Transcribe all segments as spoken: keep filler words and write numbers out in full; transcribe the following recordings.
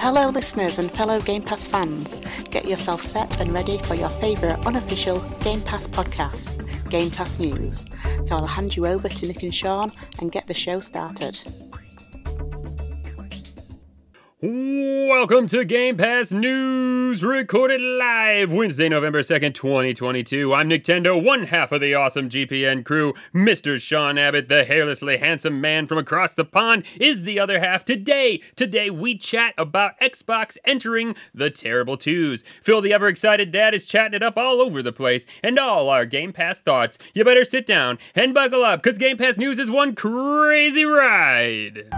Hello listeners and fellow Game Pass fans, get yourself set and ready for your favourite unofficial Game Pass podcast, Game Pass News. So I'll hand you over to Nick and Sean and get the show started. Welcome to Game Pass News, recorded live Wednesday, November second, twenty twenty-two. I'm Nick Tendo, one half of the awesome G P N crew. Mister Sean Abbott, the hairlessly handsome man from across the pond, is the other half today. Today we chat about Xbox entering the terrible twos. Phil, the ever-excited dad, is chatting it up all over the place, and all our Game Pass thoughts. You better sit down and buckle up, because Game Pass News is one crazy ride.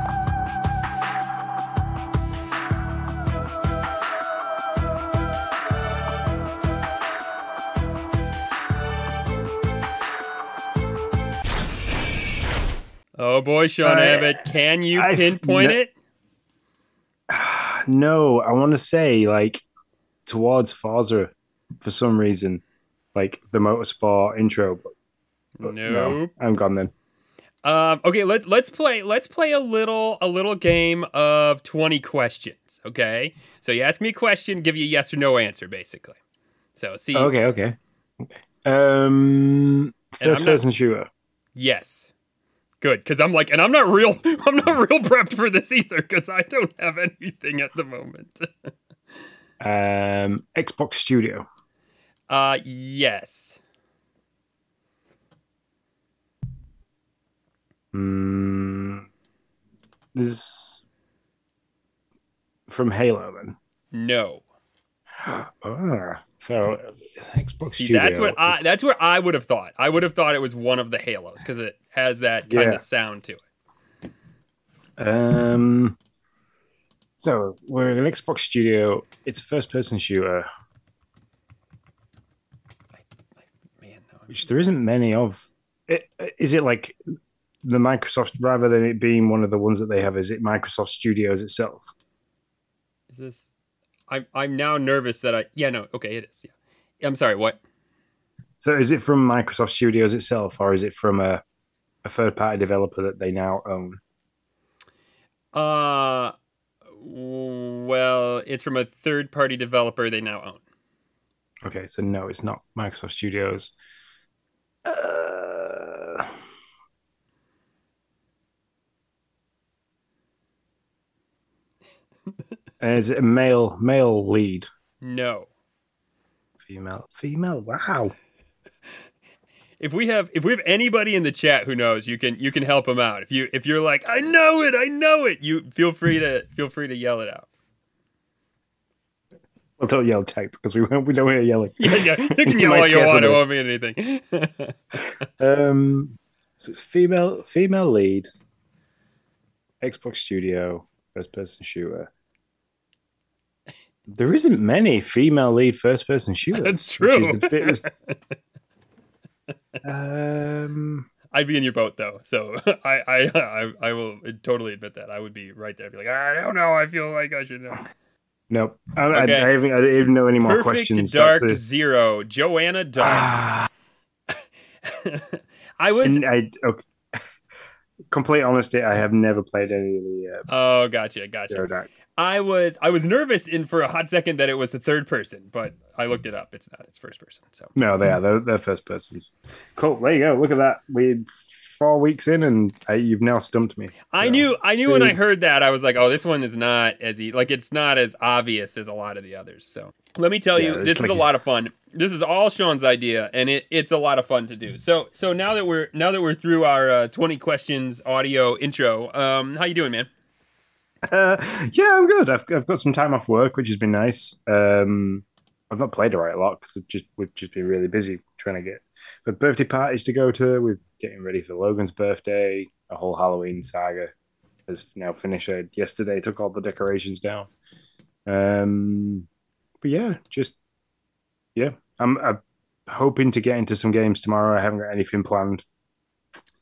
Oh boy, Sean I, Abbott, can you I, pinpoint no, it? No, I want to say like towards Forza for some reason, like the motorsport intro. But, but no. no, I'm gone then. Um, okay, let's let's play let's play a little a little game of twenty questions. Okay, so you ask me a question, give you a yes or no answer, basically. So see. Okay, okay. Um, first person not, shooter. Yes. Good, because I'm like, and I'm not real, I'm not real prepped for this either, because I don't have anything at the moment. um, Xbox Studio. Uh, yes. Mm, this is from Halo, then? No. Oh, so Xbox See, Studio. That's what I, is... that's where I would have thought. I would have thought it was one of the Halos because it has that kind yeah. of sound to it. Um. So we're in an Xbox Studio. It's a first-person shooter, I, I, man, no, which there isn't many of. It, is it like the Microsoft, rather than it being one of the ones that they have? Is it Microsoft Studios itself? Is this? I'm I'm now nervous that I yeah no okay it is yeah I'm sorry what so is it from Microsoft Studios itself or is it from a, a third party developer that they now own? Uh well it's from a third party developer they now own. Okay, so no, it's not Microsoft Studios. Uh... Is it a male male lead? No. Female. Female. Wow. If we have if we have anybody in the chat who knows, you can you can help them out. If you if you're like, I know it, I know it, you feel free to feel free to yell it out. Well, don't yell type because we we don't hear yelling. Yeah, yeah. You can yell all you want, it won't mean anything. um so it's female female lead, Xbox Studio, first person shooter. There isn't many female lead first-person shooters. That's true. Which is the bit of... um, I'd be in your boat though, so I, I, I, I will totally admit that I would be right there. I'd be like, I don't know. I feel like I should know. Nope. I, okay. I, I, I didn't even know any more Perfect questions. Dark the... Zero, Joanna Dark. Ah. I was. And I okay. Complete honesty, I have never played any of the. Uh, oh, gotcha, gotcha. I was I was nervous in for a hot second that it was the third person, but I looked it up. It's not. It's first person. So no, they are. They're, they're first persons. Cool. There you go. Look at that. We're four weeks in, and I, you've now stumped me. I so, knew. I knew dude. When I heard that, I was like, "Oh, this one is not as e- like it's not as obvious as a lot of the others." So let me tell yeah, you, this like is a lot of fun. This is all Sean's idea, and it, it's a lot of fun to do. So so now that we're now that we're through our uh, twenty questions audio intro, um, how you doing, man? Uh, yeah, I'm good. I've I've got some time off work, which has been nice. Um, I've not played right a lot because just we've just been really busy trying to get but birthday parties to go to. We're getting ready for Logan's birthday. A whole Halloween saga has now finished. Yesterday, took all the decorations down. Um, but yeah, just yeah, I'm, I'm hoping to get into some games tomorrow. I haven't got anything planned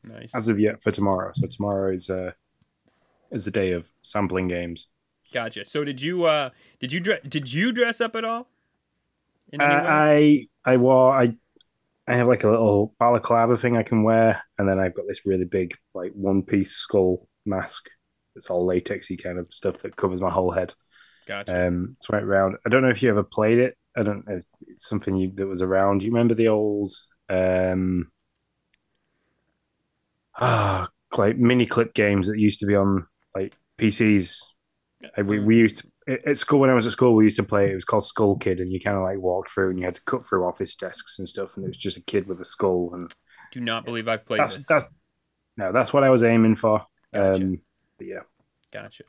nice. as of yet for tomorrow. So tomorrow is uh. It's the day of sampling games. Gotcha. So did you uh, did you dre- did you dress up at all? Uh, I I wore I I have like a little balaclava thing I can wear, and then I've got this really big like one piece skull mask. It's all latexy kind of stuff that covers my whole head. Gotcha. Um, it's right round. I don't know if you ever played it. I don't know. It's something you, that was around. You remember the old um, ah, like mini clip games that used to be on like P Cs? Yeah. We we used to, at school when I was at school. We used to play. It was called Skull Kid, and you kind of like walked through, and you had to cut through office desks and stuff. And it was just a kid with a skull. And do not believe I've played that's, this. That's, no, that's what I was aiming for. Gotcha. Um, but yeah. Gotcha.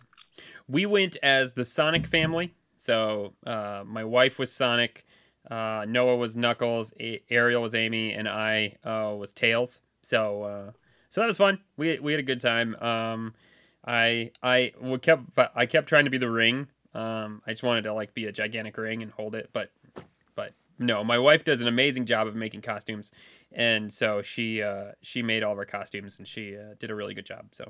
We went as the Sonic family. So uh, my wife was Sonic, uh, Noah was Knuckles, A- Ariel was Amy, and I uh, was Tails. So uh, so that was fun. We we had a good time. Um, I I kept I kept trying to be the ring. Um, I just wanted to like be a gigantic ring and hold it, but but no, my wife does an amazing job of making costumes, and so she uh, she made all of our costumes, and she uh, did a really good job. So.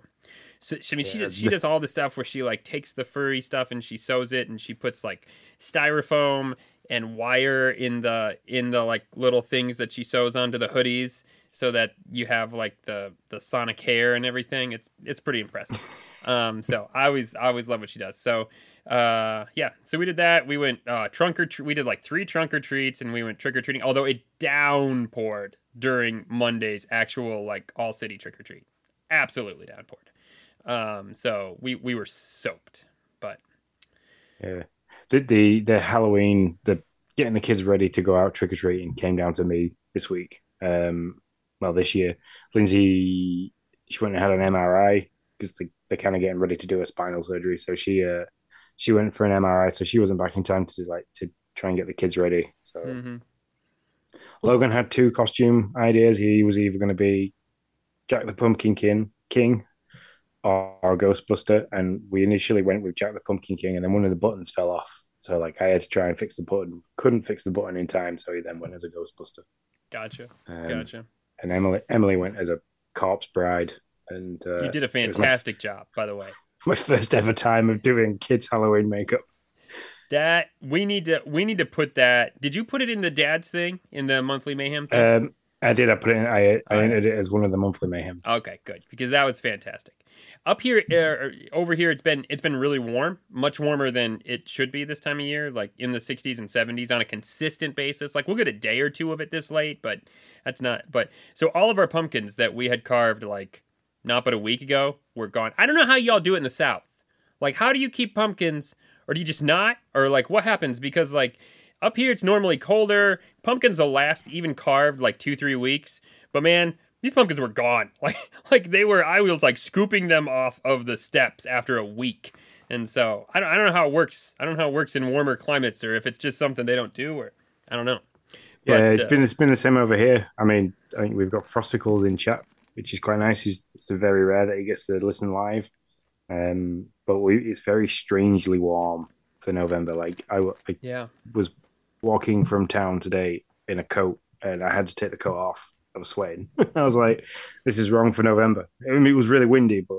So, I mean, yeah. she does she does all the stuff where she like takes the furry stuff and she sews it, and she puts like styrofoam and wire in the in the like little things that she sews onto the hoodies, so that you have like the, the Sonic hair and everything. It's it's pretty impressive. um, so I always I always love what she does. So uh, yeah, so we did that. We went uh, trunk or tr- we did like three trunk or treats, and we went trick or treating. Although it downpoured during Monday's actual like all city trick or treat, absolutely downpoured. Um, so we, we were soaked, but yeah, the, the, the Halloween, the getting the kids ready to go out trick or treating came down to me this week. Um, well, this year, Lindsay, she went and had an M R I because they, they're kind of getting ready to do a spinal surgery. So she, uh, she went for an M R I, so she wasn't back in time to like, to try and get the kids ready. So mm-hmm. Logan had two costume ideas. He was either going to be Jack the Pumpkin King, King, our Ghostbuster, and we initially went with Jack the Pumpkin King, and then one of the buttons fell off, so like I had to try and fix the button, couldn't fix the button in time, so he then went as a Ghostbuster. Gotcha. Um, gotcha. And Emily Emily went as a corpse bride, and uh, you did a fantastic my, job, by the way. My first ever time of doing kids Halloween makeup. That we need to we need to put that. Did you put it in the dad's thing, in the monthly mayhem thing? Um, I did. I put it in. I, I entered it as one of the monthly mayhem. Okay, good, because that was fantastic. Up here, er, over here, it's been it's been really warm, much warmer than it should be this time of year, like in the sixties and seventies on a consistent basis. Like we'll get a day or two of it this late, but that's not. But so all of our pumpkins that we had carved like not but a week ago were gone. I don't know how y'all do it in the South. Like, how do you keep pumpkins, or do you just not, or like what happens? Because like up here, it's normally colder. Pumpkins will last even carved like two, three weeks. But man, these pumpkins were gone. Like, like they were. I was like scooping them off of the steps after a week. And so I don't. I don't know how it works. I don't know how it works in warmer climates, or if it's just something they don't do, or I don't know. But, yeah, it's uh, been it's been the same over here. I mean, I think we've got Frosticles in chat, which is quite nice. He's, it's very rare that he gets to listen live. Um, but we, it's very strangely warm for November. Like I, I yeah. was. walking from town today in a coat, and I had to take the coat off. I was sweating. I was like, this is wrong for November. I mean, it was really windy, but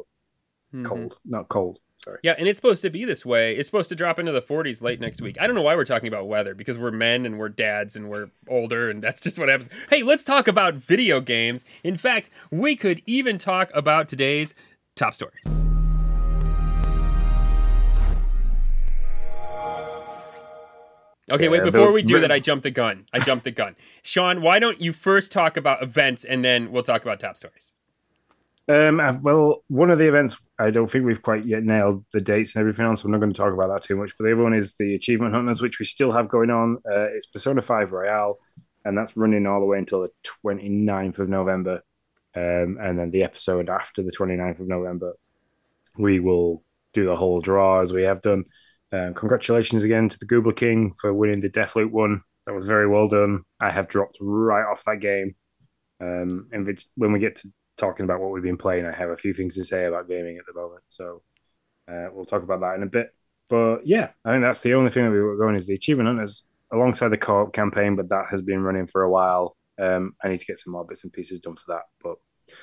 mm-hmm. cold, not cold. Sorry. Yeah. And it's supposed to be this way. It's supposed to drop into the forties late next week. I don't know why we're talking about weather, because we're men and we're dads and we're older, and that's just what happens. Hey, let's talk about video games. In fact, we could even talk about today's top stories. Okay, yeah, wait, before we do that, I jumped the gun. I jumped the gun. Sean, why don't you first talk about events, and then we'll talk about top stories? Um, I've, well, one of the events, I don't think we've quite yet nailed the dates and everything else, so I'm not going to talk about that too much, but the other one is the Achievement Hunters, which we still have going on. Uh, it's Persona five Royale, and that's running all the way until the twenty-ninth of November, um, and then the episode after the twenty-ninth of November, we will do the whole draw as we have done. Uh, congratulations again to the Goobla King for winning the Deathloop one. That was very well done. I have dropped right off that game. Um, and when we get to talking about what we've been playing, I have a few things to say about gaming at the moment. So uh, we'll talk about that in a bit. But yeah, I think that's the only thing that we were going is the Achievement Hunters alongside the co-op campaign, but that has been running for a while. Um, I need to get some more bits and pieces done for that. But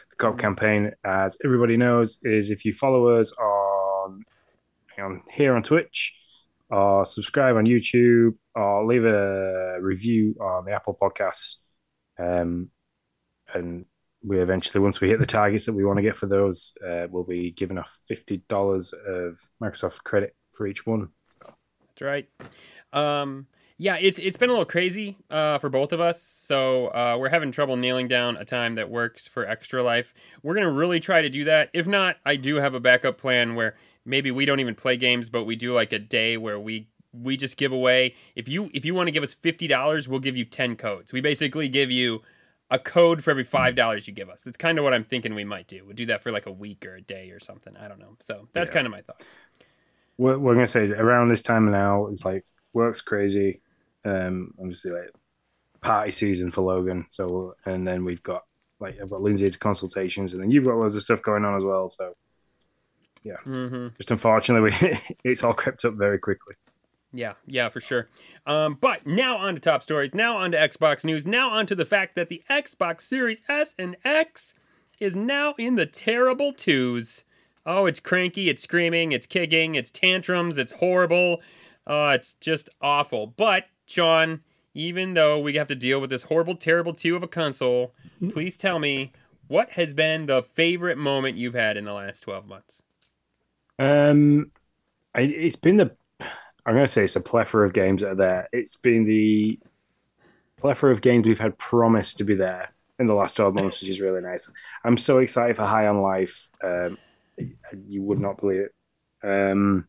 the co-op campaign, as everybody knows, is if you follow us on... on here on Twitch, or subscribe on YouTube, or leave a review on the Apple Podcasts, um, and we eventually, once we hit the targets that we want to get for those, uh, we'll be giving off fifty dollars of Microsoft credit for each one. So That's right. Um, yeah, it's it's been a little crazy uh, for both of us, so uh, we're having trouble nailing down a time that works for Extra Life. We're going to really try to do that. If not, I do have a backup plan where maybe we don't even play games, but we do like a day where we we just give away. If you if you want to give us fifty dollars, we'll give you ten codes. We basically give you a code for every five dollars you give us. That's kind of what I'm thinking we might do. We'll do that for like a week or a day or something. I don't know. So that's yeah. kind of my thoughts. What we're going to say around this time now is like work's crazy. Um, obviously like party season for Logan. So, and then we've got like, I've got Lindsay's consultations and then you've got loads of stuff going on as well. So yeah, mm-hmm. just unfortunately we, it's all crept up very quickly. Yeah, yeah, for sure. Um, but now on to top stories, now on to Xbox news, now on to the fact that the Xbox Series S and X is now in the terrible twos. Oh, it's cranky, it's screaming, it's kicking, it's tantrums, it's horrible. Uh, it's just awful. But, Sean, even though we have to deal with this horrible, terrible two of a console, please tell me, what has been the favorite moment you've had in the last twelve months? Um, I, it's been the... I'm going to say it's a plethora of games that are there. It's been the plethora of games we've had promised to be there in the last twelve months, which is really nice. I'm so excited for High on Life. Um, you would not believe it. Um,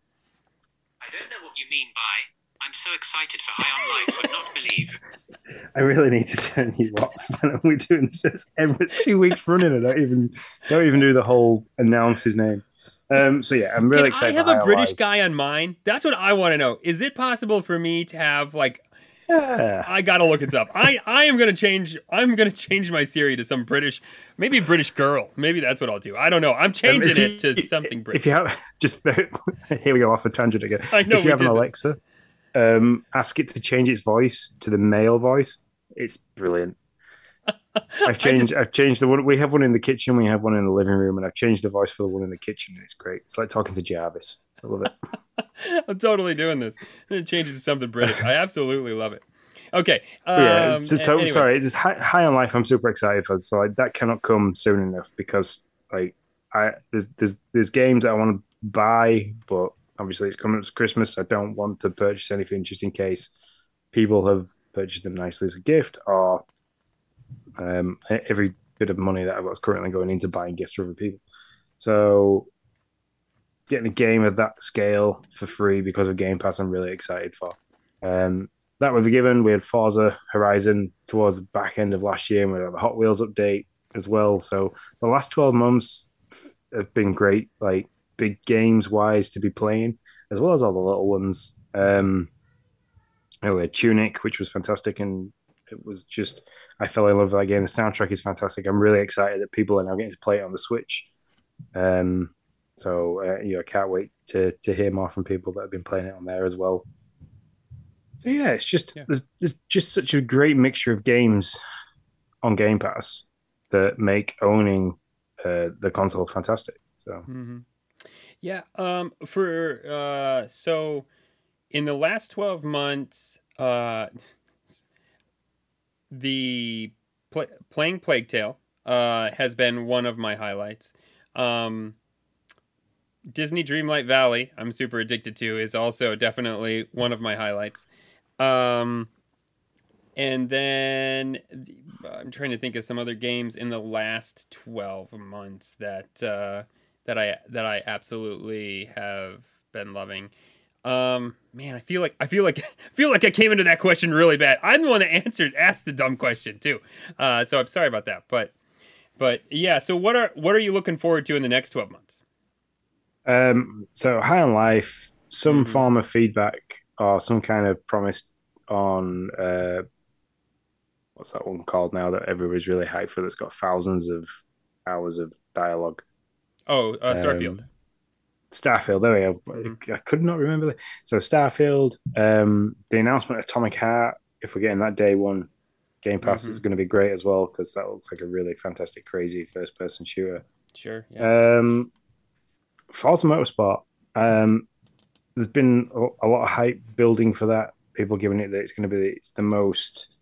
I don't know what you mean by I'm so excited for High on Life, would not believe. I really need to turn you off. When are we doing this? It's every two weeks running. I don't even, don't even do the whole announce his name. Um, so yeah, I'm really Can excited. I have a British guy on mine. That's what I want to know. Is it possible for me to have like? Yeah. I gotta look it up. I, I am gonna change. I'm gonna change my Siri to some British, maybe British girl. Maybe that's what I'll do. I don't know. I'm changing um, you, it to something British. If you have, just here we go off a tangent again. I know if you have an Alexa, um, ask it to change its voice to the male voice. It's brilliant. I've changed. Just, I've changed the one. We have one in the kitchen. We have one in the living room, and I've changed the voice for the one in the kitchen. It's great. It's like talking to Jarvis. I love it. I'm totally doing this. I'm gonna change it to something British. I absolutely love it. Okay. Um, yeah. It's just, so, sorry. It's high, high on Life. I'm super excited for. So like, that cannot come soon enough because like I there's there's there's games I want to buy, but obviously it's coming up to Christmas. So I don't want to purchase anything just in case people have purchased them nicely as a gift or. Um, every bit of money that I was currently going into buying gifts for other people. So getting a game of that scale for free because of Game Pass, I'm really excited for. Um, that would be given. We had Forza Horizon towards the back end of last year, and we had the Hot Wheels update as well. So the last twelve months have been great, like big games-wise to be playing, as well as all the little ones. Um, we had Tunic, which was fantastic, and it was just, I fell in love with that game. The soundtrack is fantastic. I'm really excited that people are now getting to play it on the Switch. Um, so, uh, you know, I can't wait to to hear more from people that have been playing it on there as well. So, yeah, it's just, yeah. There's, there's just such a great mixture of games on Game Pass that make owning uh, the console fantastic. So, mm-hmm. yeah, um, for, uh, so in the last twelve months, uh, The play, playing Plague Tale uh, has been one of my highlights. Um, Disney Dreamlight Valley, I'm super addicted to, is also definitely one of my highlights. Um, and then I'm trying to think of some other games in the last twelve months that uh, that I that I absolutely have been loving. Um, man, I feel like, I feel like, I feel like I came into that question really bad. I'm the one that answered, asked the dumb question too. Uh, so I'm sorry about that, but, but yeah. So what are, what are you looking forward to in the next twelve months? Um, so High on Life, some mm-hmm. form of feedback or some kind of promise on, uh, what's that one called now that everybody's really hyped for that's got thousands of hours of dialogue. Oh, uh, Starfield. Um, Starfield, there we go. Mm-hmm. I could not remember that. So Starfield, um, the announcement of Atomic Heart, if we're getting that day one, Game Pass mm-hmm. is going to be great as well because that looks like a really fantastic, crazy first-person shooter. Sure. Yeah. Um, Forza Motorsport, um, there's been a, a lot of hype building for that. People giving it that it's going to be it's the most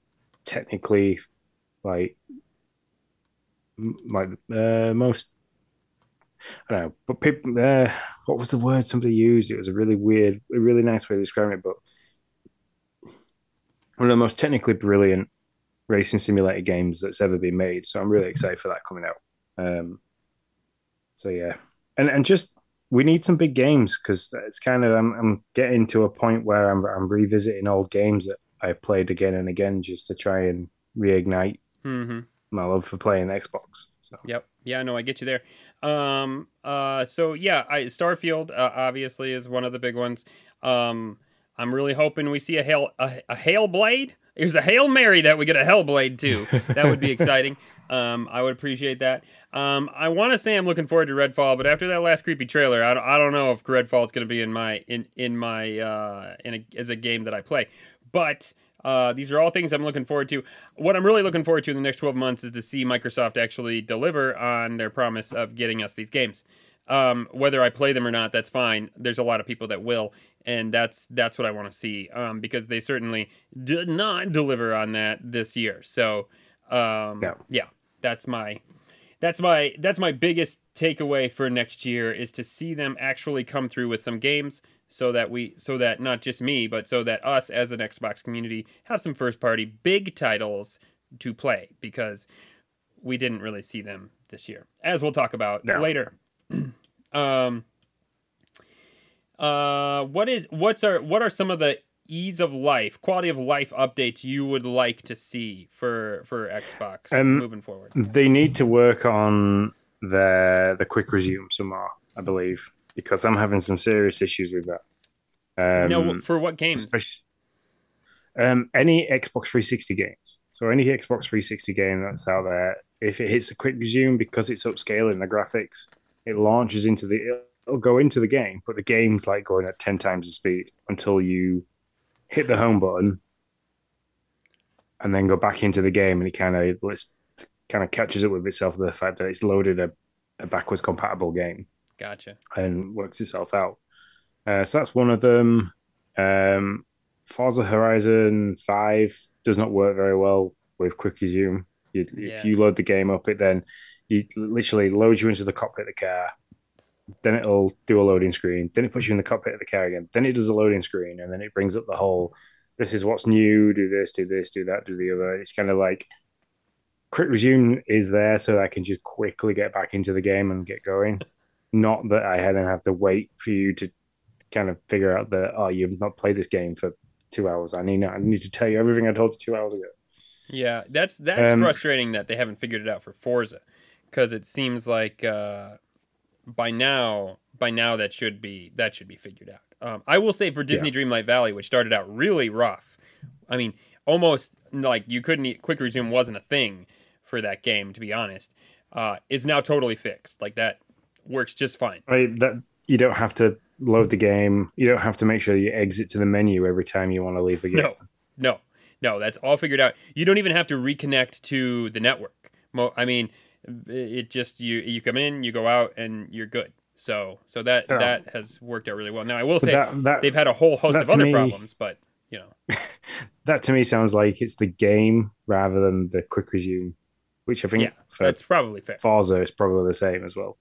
technically, like, like uh, most... I don't know, but people, uh, what was the word somebody used? It was a really weird, a really nice way of describing it, but one of the most technically brilliant racing simulator games that's ever been made. So I'm really excited for that coming out. Um, so yeah, and and just we need some big games because it's kind of I'm, I'm getting to a point where I'm I'm revisiting old games that I've played again and again just to try and reignite mm-hmm. my love for playing Xbox. So yep, yeah, no, I get you there. Um, uh, so yeah, I, Starfield uh, obviously is one of the big ones. Um, I'm really hoping we see a hail a, a Hellblade. It was a Hail Mary that we get a Hellblade too. That would be exciting. Um, I would appreciate that. Um, I want to say I'm looking forward to Redfall, but after that last creepy trailer, I don't, I don't know if Redfall is going to be in my in in my uh, in a, as a game that I play. But uh, these are all things I'm looking forward to. What I'm really looking forward to in the next twelve months is to see Microsoft actually deliver on their promise of getting us these games. Um, whether I play them or not, that's fine. There's a lot of people that will, and that's that's what I want to see um, because they certainly did not deliver on that this year. So um, no. yeah, that's my that's my that's my biggest takeaway for next year is to see them actually come through with some games so that we so that not just me but so that us as an Xbox community have some first party big titles to play because we didn't really see them this year, as we'll talk about no. later. um uh what is what's our what are some of the ease of life quality of life updates you would like to see for for Xbox um, moving forward? They need to work on the the quick resume some more, I believe, because I'm having some serious issues with that. Um no, for what games? Um any Xbox three sixty games. So any Xbox three sixty game that's out there, if it hits a quick resume, because it's upscaling the graphics, it launches into the, it'll go into the game, but the game's like going at ten times the speed until you hit the home button and then go back into the game, and it kind of kind of catches up with itself, the fact that it's loaded a, a backwards compatible game. Gotcha. And works itself out. Uh, so that's one of them. Um, Forza Horizon five does not work very well with quick resume. You, yeah. If you load the game up, it then... It literally loads you into the cockpit of the car, then it'll do a loading screen, then it puts you in the cockpit of the car again, then it does a loading screen, and then it brings up the whole, this is what's new, do this, do this, do that, do the other. It's kind of like, quick resume is there so I can just quickly get back into the game and get going. Not that I then have to wait for you to kind of figure out that, oh, you've not played this game for two hours. I need, I need to tell you everything I told you two hours ago. Yeah, that's, that's um, frustrating that they haven't figured it out for Forza. Because it seems like uh, by now, by now that should be that should be figured out. Um, I will say for Disney yeah. Dreamlight Valley, which started out really rough. I mean, almost like you couldn't. Quick resume wasn't a thing for that game, to be honest. Uh, it's now totally fixed. Like that works just fine. I, that you don't have to load the game. You don't have to make sure you exit to the menu every time you want to leave the game. No, no, no. That's all figured out. You don't even have to reconnect to the network. Mo- I mean. It just you you come in, you go out, and you're good. So so that oh. that has worked out really well. Now I will say that, that, they've had a whole host of other me, problems, but you know that to me sounds like it's the game rather than the quick resume, which I think yeah, for that's probably fair. Forza is probably the same as well.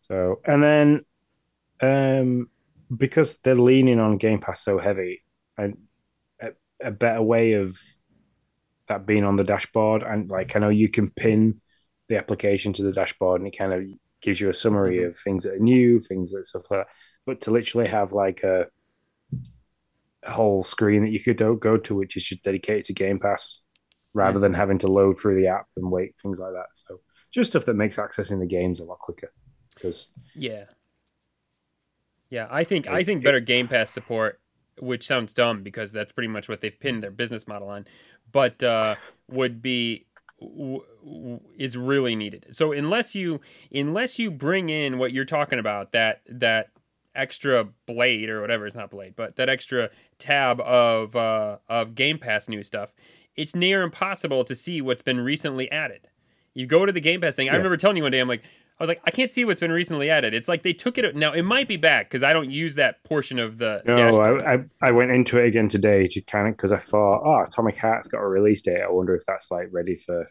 So and then um, because they're leaning on Game Pass so heavy, and a, a better way of that being on the dashboard, and like I know you can pin the application to the dashboard and it kind of gives you a summary mm-hmm. of things that are new, things that stuff like that. But to literally have like a, a whole screen that you could go to, which is just dedicated to Game Pass rather yeah. than having to load through the app and wait, things like that. So just stuff that makes accessing the games a lot quicker. Because yeah. Yeah. I think, it, I think better it, Game Pass support, which sounds dumb because that's pretty much what they've pinned their business model on, but uh, would be, is really needed. So unless you unless you bring in what you're talking about, that that extra blade or whatever, it's not blade, but that extra tab of uh, of Game Pass new stuff, it's near impossible to see what's been recently added. You go to the Game Pass thing. Yeah. I remember telling you one day, I'm like, I was like, I can't see what's been recently added. It's like they took it now. It might be back because I don't use that portion of the. No, I, I I went into it again today to kind of because I thought, oh, Atomic Heart's got a release date. I wonder if that's like ready for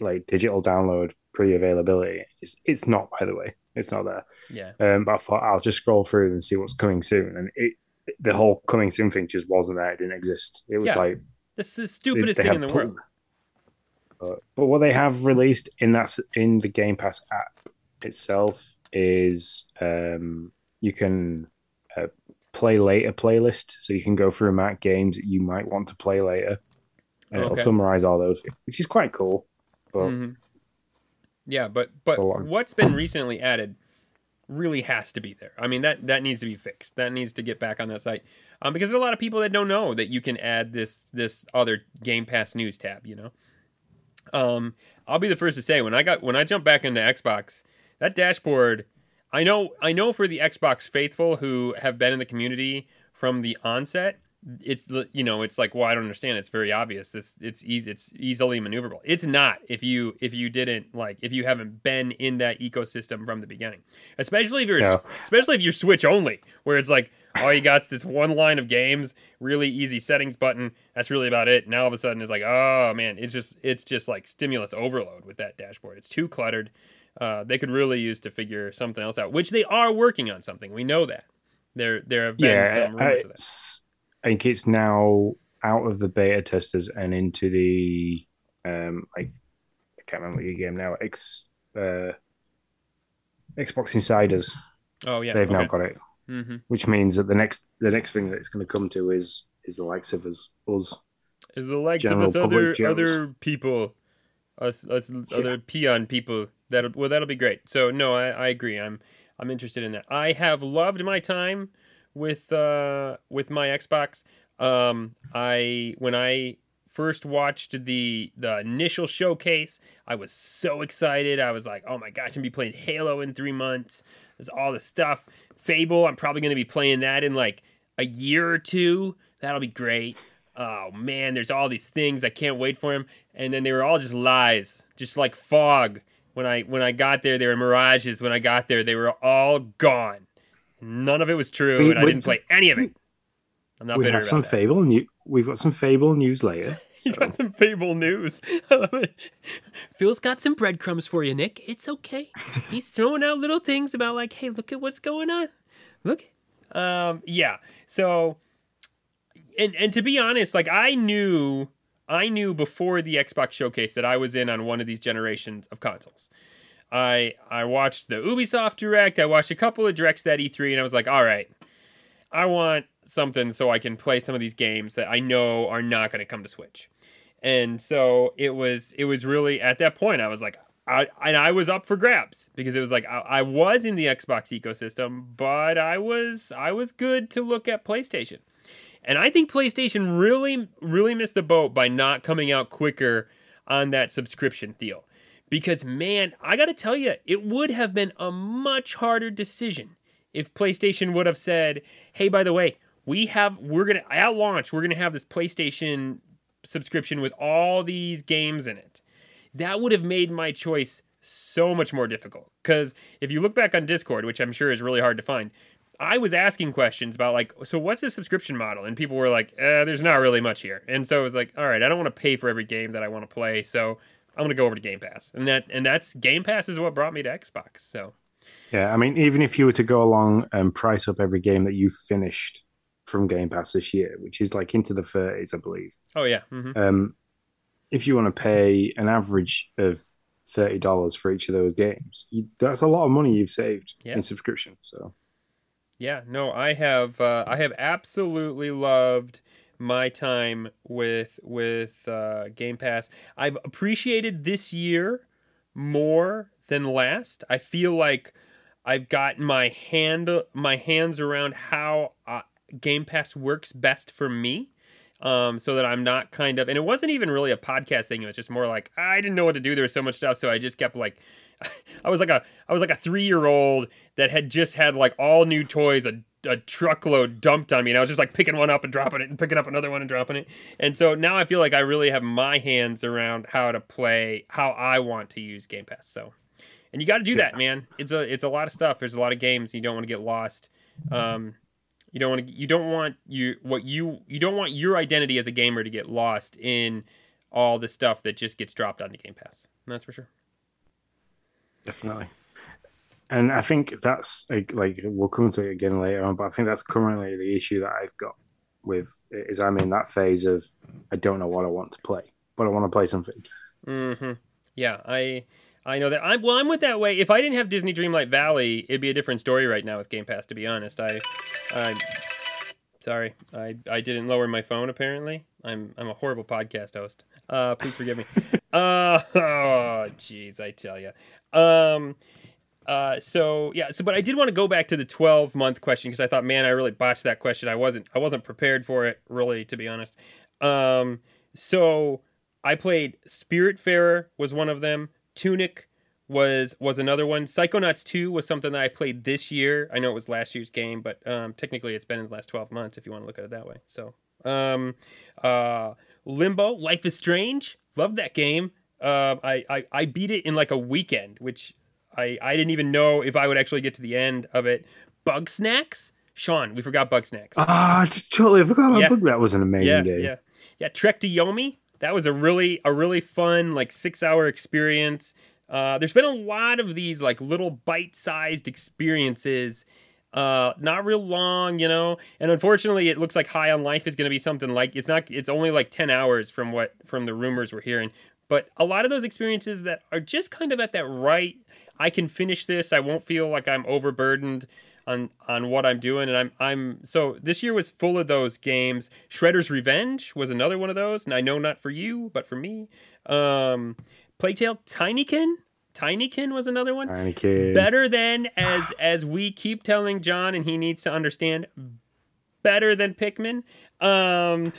like digital download. pre-availability. It's, it's not, by the way. It's not there. Yeah. Um, but I thought I'll just scroll through and see what's coming soon. And it, the whole coming soon thing just wasn't there. It didn't exist. It was yeah. like... That's the stupidest they, they thing in the world. But, but what they have released in that, in the Game Pass app itself is um, you can uh, play later playlist. So you can go through and mark games that you might want to play later. And okay. it'll summarize all those, which is quite cool. But mm-hmm. Yeah, but, but what's been recently added really has to be there. I mean, that, that needs to be fixed. That needs to get back on that site. Um, because there's a lot of people that don't know that you can add this this other Game Pass News tab, you know? Um, I'll be the first to say, when I got when I jumped back into Xbox, that dashboard, I know I know for the Xbox faithful who have been in the community from the onset, it's, you know, it's like, well, I don't understand. It's very obvious. This it's easy. It's easily maneuverable. It's not if you if you didn't like if you haven't been in that ecosystem from the beginning, especially if you're no. especially if you're Switch only, where it's like all you got's this one line of games, really easy settings button. That's really about it. Now all of a sudden it's like, oh man, it's just it's just like stimulus overload with that dashboard. It's too cluttered. Uh, they could really use to figure something else out, which they are working on something. We know that there there have been yeah, some rumors of that. I think it's now out of the beta testers and into the um, I, I can't remember your game now. X uh, Xbox Insiders. Oh yeah, they've okay. now got it, mm-hmm. which means that the next the next thing that it's going to come to is is the likes of us, us is the likes of us other generals. other people, us, us yeah. other peon people. That well, that'll be great. So no, I, I agree. I'm I'm interested in that. I have loved my time with uh with my Xbox. um I when I first watched the the initial showcase, I was so excited. I was like, oh my gosh, I'm gonna be playing Halo in three months. There's all this stuff. Fable, I'm probably gonna be playing that in like a year or two. That'll be great. Oh man, there's all these things, I can't wait for them. And then they were all just lies, just like fog. When I when I got there, they were mirages. When I got there, they were all gone. None of it was true, we, and I didn't play any of it. I'm not bitter about some that. Fable new, we've got some Fable news later. So. You got some Fable news. I love it. Phil's got some breadcrumbs for you, Nick. It's okay. He's throwing out little things about like, hey, look at what's going on. Look. Um, yeah. So, and and to be honest, like I knew, I knew before the Xbox showcase that I was in on one of these generations of consoles. I I watched the Ubisoft Direct. I watched a couple of Directs at E three, and I was like, all right, I want something so I can play some of these games that I know are not going to come to Switch. And so it was it was really, at that point, I was like, I and I was up for grabs, because it was like, I, I was in the Xbox ecosystem, but I was I was good to look at PlayStation. And I think PlayStation really, really missed the boat by not coming out quicker on that subscription deal. Because, man, I got to tell you, it would have been a much harder decision if PlayStation would have said, hey, by the way, we have, we're going to, at launch, we're going to have this PlayStation subscription with all these games in it. That would have made my choice so much more difficult. Because if you look back on Discord, which I'm sure is really hard to find, I was asking questions about, like, so what's the subscription model? And people were like, eh, there's not really much here. And so it was like, all right, I don't want to pay for every game that I want to play, so I'm gonna go over to Game Pass, and that and that's Game Pass is what brought me to Xbox. So, yeah, I mean, even if you were to go along and price up every game that you finished from Game Pass this year, which is like into the thirties, I believe. Oh yeah. Mm-hmm. Um, if you want to pay an average of thirty dollars for each of those games, you, that's a lot of money you've saved yeah. in subscription. So, yeah, no, I have uh, I have absolutely loved my time with with uh, Game Pass. I've appreciated this year more than last. I feel like I've gotten my hand my hands around how uh, Game Pass works best for me, um, so that I'm not kind of. And it wasn't even really a podcast thing. It was just more like I didn't know what to do. There was so much stuff, so I just kept like. I was like a I was like a three year old that had just had like all new toys. A, a truckload dumped on me, and I was just like picking one up and dropping it and picking up another one and dropping it. And so now I feel like I really have my hands around how to play, how I want to use Game Pass. So, and you got to do yeah. that, man. It's a, it's a lot of stuff. There's a lot of games. You don't want to get lost. Um, you don't want to, you don't want you, what you, you don't want your identity as a gamer to get lost in all the stuff that just gets dropped onto Game Pass. And that's for sure. definitely. And I think that's like, like we'll come to it again later on, but I think that's currently the issue that I've got with it, is I'm in that phase of I don't know what I want to play, but I want to play something. Mm-hmm. Yeah, I I know that. I'm, well, I'm with that way. If I didn't have Disney Dreamlight Valley, it'd be a different story right now with Game Pass, to be honest. I, I sorry, I, I didn't lower my phone, apparently. I'm I'm a horrible podcast host. Uh, please forgive me. uh, oh, jeez, I tell you. Um, uh, so, yeah, so but I did want to go back to the twelve-month question because I thought, man, I really botched that question. I wasn't I wasn't prepared for it, really, to be honest. Um, so... I played Spiritfarer was one of them. Tunic was was another one. Psychonauts two was something that I played this year. I know it was last year's game, but um, technically it's been in the last twelve months if you want to look at it that way. So, um, uh, Limbo, Life is Strange. Loved that game. Uh, I, I, I beat it in like a weekend, which I, I didn't even know if I would actually get to the end of it. Bugsnax? Sean, we forgot Bugsnax. Ah, uh, totally. I forgot about yeah. Bugsnax. That was an amazing yeah, game. Yeah, yeah. Trek to Yomi. That was a really a really fun, like, six-hour experience. Uh, there's been a lot of these, like, little bite-sized experiences. Uh, not real long, you know? And unfortunately, it looks like High on Life is going to be something like... It's not. It's only, like, ten hours from what from the rumors we're hearing. But a lot of those experiences that are just kind of at that right... I can finish this. I won't feel like I'm overburdened on on what I'm doing. And I'm I'm so this year was full of those games. Shredder's Revenge was another one of those. And I know not for you, but for me. Um Plague Tale, Tinykin. Tinykin was another one. Tinykin. Better than as as we keep telling John, and he needs to understand, better than Pikmin. Um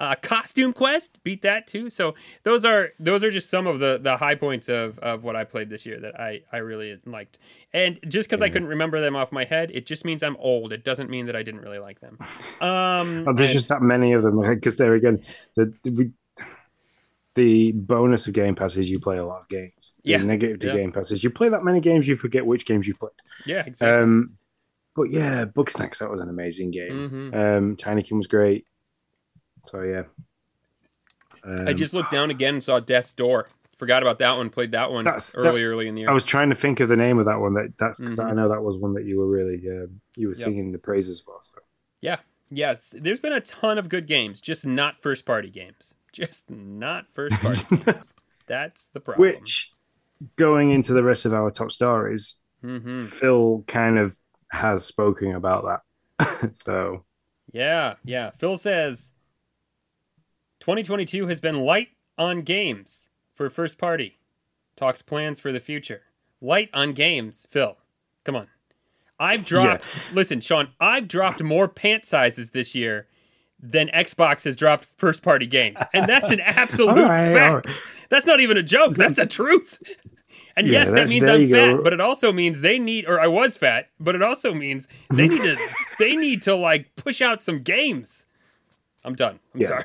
Uh, Costume Quest, beat that too. So those are those are just some of the, the high points of, of what I played this year that I, I really liked. And just because yeah. I couldn't remember them off my head, it just means I'm old. It doesn't mean that I didn't really like them. Um, oh, there's and, just that many of them. Because there again, the, the the bonus of Game Pass is you play a lot of games. The yeah, negative to yeah. Game Pass is you play that many games, you forget which games you played. Yeah, exactly. Um, but yeah, Bugsnax, that was an amazing game. Mm-hmm. Um, Tinykin was great. So, yeah. Um, I just looked down again and saw Death's Door. Forgot about that one. Played that one early, that, early in the year. I was trying to think of the name of that one. That, that's because mm-hmm. I know that was one that you were really, uh, you were singing yep. the praises for. So. Yeah. Yeah. There's been a ton of good games, just not first-party games. Just not first-party games. That's the problem. Which, going into the rest of our top stories, mm-hmm. Phil kind of has spoken about that. So. Yeah. Yeah. Phil says... twenty twenty-two has been light on games for first party. Talks plans for the future. Light on games, Phil. Come on. I've dropped... Yeah. Listen, Sean, I've dropped more pant sizes this year than Xbox has dropped first party games. And that's an absolute right, fact. Right. That's not even a joke. That's a truth. And yeah, yes, that means I'm fat, go. But it also means they need... Or I was fat, but it also means they need to, they need to like, push out some games. I'm done. I'm yeah. sorry.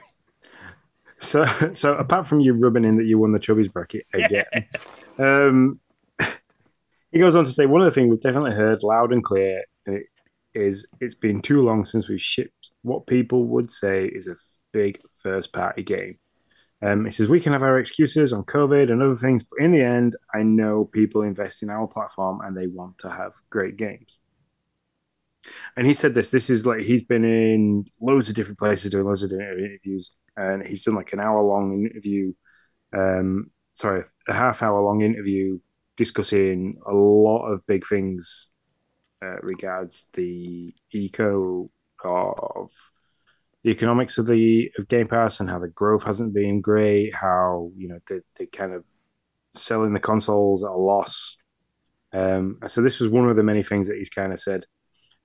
So, so apart from you rubbing in that you won the Chubbies bracket again, um, he goes on to say, one of the things we've definitely heard loud and clear is it's been too long since we've shipped what people would say is a big first-party game. Um, he says, we can have our excuses on COVID and other things, but in the end, I know people invest in our platform and they want to have great games. And he said this, this is like, he's been in loads of different places doing loads of different interviews, and he's done like an hour long interview, um, sorry, a half hour long interview discussing a lot of big things uh, regards the eco of the economics of the of Game Pass and how the growth hasn't been great, how, you know, they, they kind of selling the consoles at a loss. Um, so this was one of the many things that he's kind of said.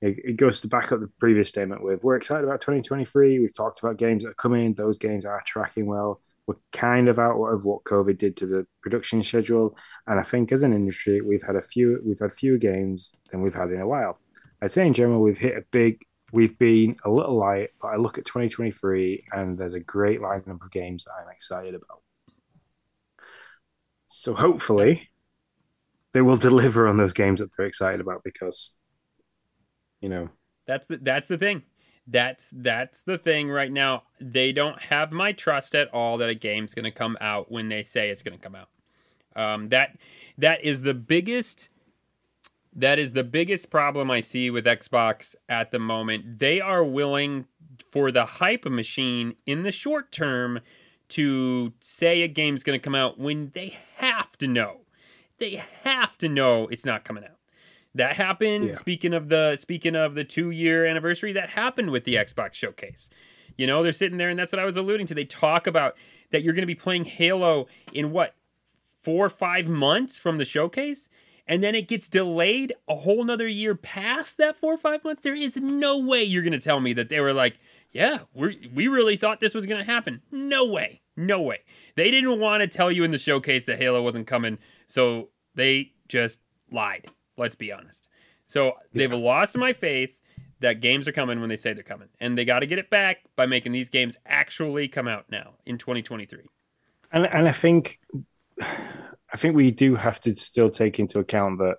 It goes to back up the previous statement with, we're excited about twenty twenty-three. We've talked about games that are coming. Those games are tracking well. We're kind of out of what COVID did to the production schedule. And I think as an industry, we've had a few, we've had fewer games than we've had in a while. I'd say in general, we've hit a big, we've been a little light, but I look at twenty twenty-three and there's a great lineup of games that I'm excited about. So hopefully they will deliver on those games that they're excited about, because you know, that's the, that's the thing. That's, that's the thing right now. They don't have my trust at all that a game's going to come out when they say it's going to come out. Um, that, that is the biggest that is the biggest problem I see with Xbox at the moment. They are willing for the hype machine in the short term to say a game's going to come out when they have to know. They have to know it's not coming out. That happened. Yeah. Speaking of the speaking of the two-year anniversary, that happened with the Xbox showcase. You know, they're sitting there, and that's what I was alluding to. They talk about that you're going to be playing Halo in, what, four or five months from the showcase? And then it gets delayed a whole nother year past that four or five months? There is no way you're going to tell me that they were like, yeah, we we really thought this was going to happen. No way. No way. They didn't want to tell you in the showcase that Halo wasn't coming, so they just lied. Let's be honest. So they've yeah. lost my faith that games are coming when they say they're coming. And they got to get it back by making these games actually come out now in twenty twenty-three. And and I think I think we do have to still take into account that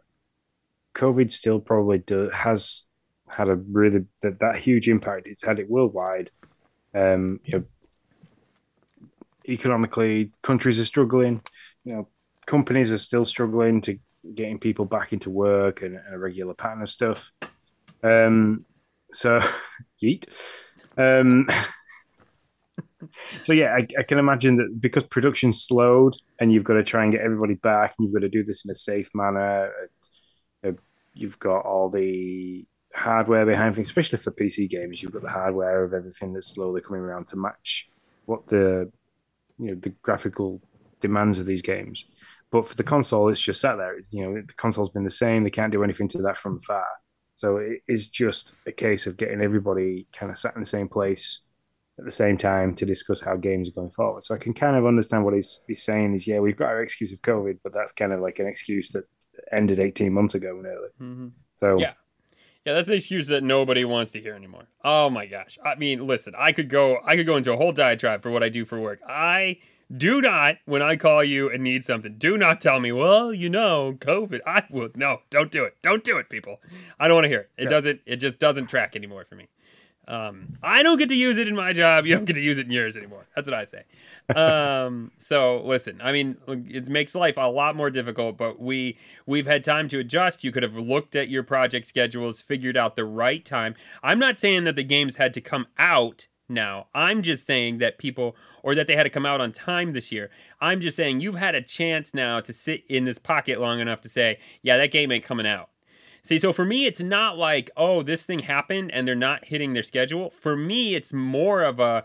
COVID still probably do, has had a really that, that huge impact. It's had it worldwide. Um, you know, economically, countries are struggling. You know, companies are still struggling to getting people back into work and, and a regular pattern of stuff. Um, so, yeet. Um, so, yeah, I, I can imagine that because production slowed and you've got to try and get everybody back and you've got to do this in a safe manner, uh, you've got all the hardware behind things, especially for P C games. You've got the hardware of everything that's slowly coming around to match what the, you know, the graphical demands of these games. But for the console, it's just sat there. You know, the console's been the same. They can't do anything to that from far. So it is just a case of getting everybody kind of sat in the same place at the same time to discuss how games are going forward. So I can kind of understand what he's, he's saying is, yeah, we've got our excuse of COVID, but that's kind of like an excuse that ended eighteen months ago nearly. Mm-hmm. So yeah. Yeah, that's an excuse that nobody wants to hear anymore. Oh my gosh. I mean, listen, I could go I could go into a whole diatribe for what I do for work. I do not, when I call you and need something, do not tell me, well, you know, COVID. I will, no, don't do it. Don't do it, people. I don't want to hear it. It yeah. doesn't, it just doesn't track anymore for me. Um, I don't get to use it in my job. You don't get to use it in yours anymore. That's what I say. Um, so listen, I mean, it makes life a lot more difficult, but we, we've had time to adjust. You could have looked at your project schedules, figured out the right time. I'm not saying that the games had to come out now. I'm just saying that people, or that they had to come out on time this year. I'm just saying you've had a chance now to sit in this pocket long enough to say, yeah, that game ain't coming out. See, so for me, it's not like, oh, this thing happened and they're not hitting their schedule. For me, it's more of a,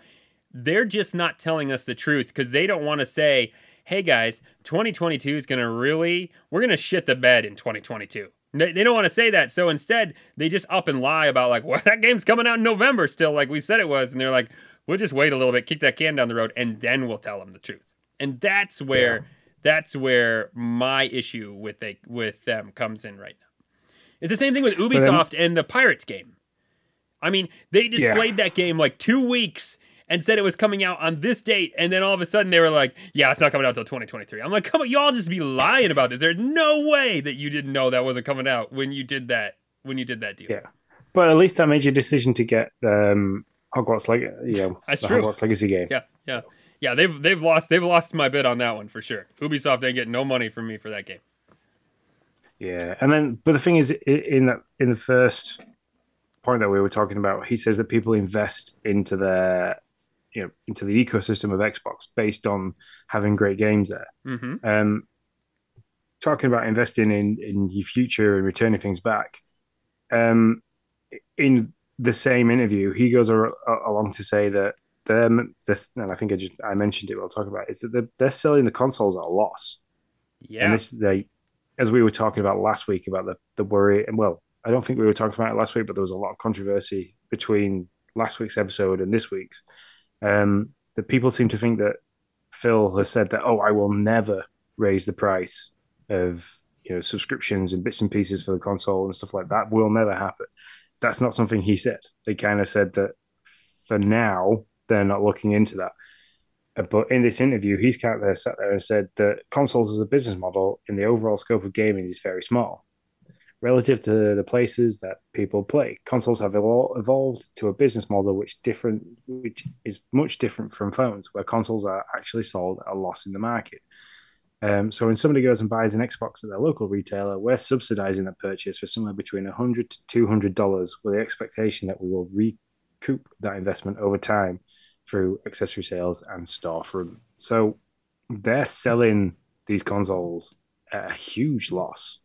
they're just not telling us the truth because they don't want to say, hey guys, twenty twenty-two is going to really, we're going to shit the bed in twenty twenty-two. They don't want to say that. So instead, they just up and lie about like, well, that game's coming out in November still, like we said it was. And they're like, we'll just wait a little bit, kick that can down the road, and then we'll tell them the truth. And that's where yeah. that's where my issue with they, with them comes in right now. It's the same thing with Ubisoft then, and the Pirates game. I mean, they displayed yeah. that game like two weeks and said it was coming out on this date, and then all of a sudden they were like, yeah, it's not coming out until twenty twenty-three. I'm like, come on, y'all just be lying about this. There's no way that you didn't know that wasn't coming out when you did that, when you did that deal. Yeah, but at least I made your decision to get... Um... Hogwarts Legacy, yeah, that's true. Hogwarts Legacy game. Yeah, yeah, yeah. They've they've lost they've lost my bid on that one for sure. Ubisoft ain't getting no money from me for that game. Yeah, and then but the thing is, in that in the first point that we were talking about, he says that people invest into their you know into the ecosystem of Xbox based on having great games there. Mm-hmm. Um, talking about investing in in your future and returning things back, um, in the same interview, he goes a, a, along to say that them, this, and I think I just I mentioned it. But I'll talk about it, is that they're, they're selling the consoles at a loss. Yeah, and this they, as we were talking about last week about the the worry, and well, I don't think we were talking about it last week, but there was a lot of controversy between last week's episode and this week's. Um, that people seem to think that Phil has said that, oh, I will never raise the price of you know subscriptions and bits and pieces for the console and stuff like that. Will never happen. That's not something he said. They kind of said that for now, they're not looking into that. But in this interview, he's kind of sat there and said that consoles as a business model in the overall scope of gaming is very small. Relative to the places that people play, consoles have evolved to a business model which different, which is much different from phones, where consoles are actually sold at a loss in the market. Um, so when somebody goes and buys an Xbox at their local retailer, we're subsidizing that purchase for somewhere between one hundred dollars to two hundred dollars with the expectation that we will recoup that investment over time through accessory sales and storefront. So they're selling these consoles at a huge loss.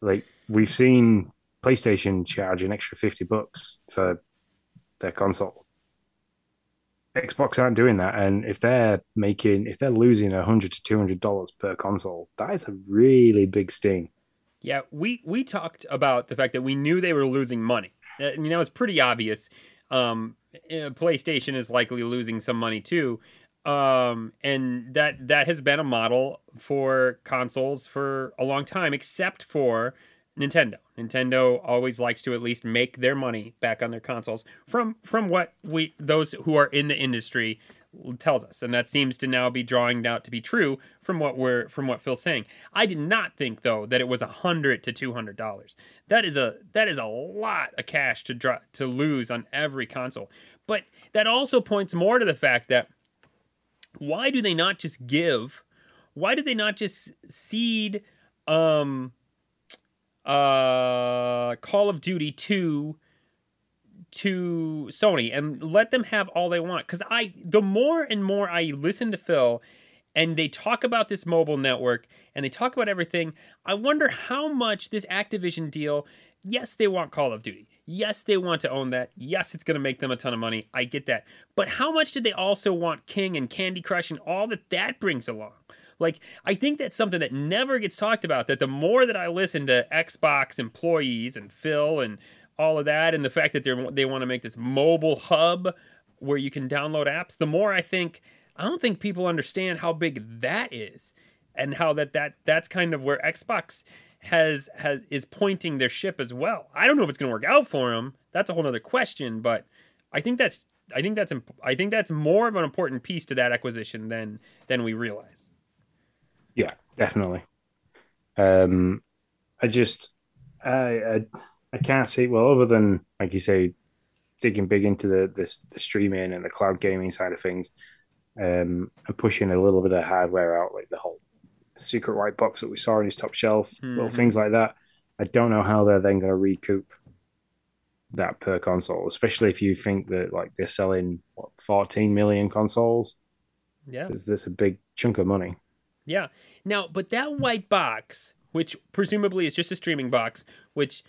Like, we've seen PlayStation charge an extra fifty bucks for their console. Xbox aren't doing that, and if they're making, if they're losing one hundred dollars to two hundred dollars per console, that is a really big sting. Yeah, we we talked about the fact that we knew they were losing money. I mean, that was pretty obvious. Um, PlayStation is likely losing some money too, um, and that that has been a model for consoles for a long time, except for Nintendo. Nintendo always likes to at least make their money back on their consoles from from what we those who are in the industry tells us, and that seems to now be drawing out to be true from what we're from what Phil's saying. I did not think though that it was a hundred to two hundred dollars. That is a that is a lot of cash to draw to lose on every console. But that also points more to the fact that why do they not just give? Why do they not just cede? Um, Uh, Call of Duty to to Sony and let them have all they want. Because I, the more and more I listen to Phil, and they talk about this mobile network and they talk about everything, I wonder how much this Activision deal. Yes, they want Call of Duty. Yes, they want to own that. Yes, it's going to make them a ton of money. I get that. But how much did they also want King and Candy Crush and all that that brings along? Like, I think that's something that never gets talked about, that the more that I listen to Xbox employees and Phil and all of that, and the fact that they're, they want to make this mobile hub where you can download apps, the more I think, I don't think people understand how big that is and how that, that that's kind of where Xbox has has is pointing their ship as well. I don't know if it's going to work out for them. That's a whole other question, but I think that's I think that's I think that's more of an important piece to that acquisition than than we realize. Yeah, definitely. Um, I just, I, I, I can't see. Well, other than like you say, digging big into the this the streaming and the cloud gaming side of things, um, and pushing a little bit of hardware out, like the whole secret white box that we saw in his top shelf, mm-hmm. little things like that. I don't know how they're then going to recoup that per console, especially if you think that like they're selling what fourteen million consoles. Yeah, that's a big chunk of money. Yeah. Now, but that white box, which presumably is just a streaming box, which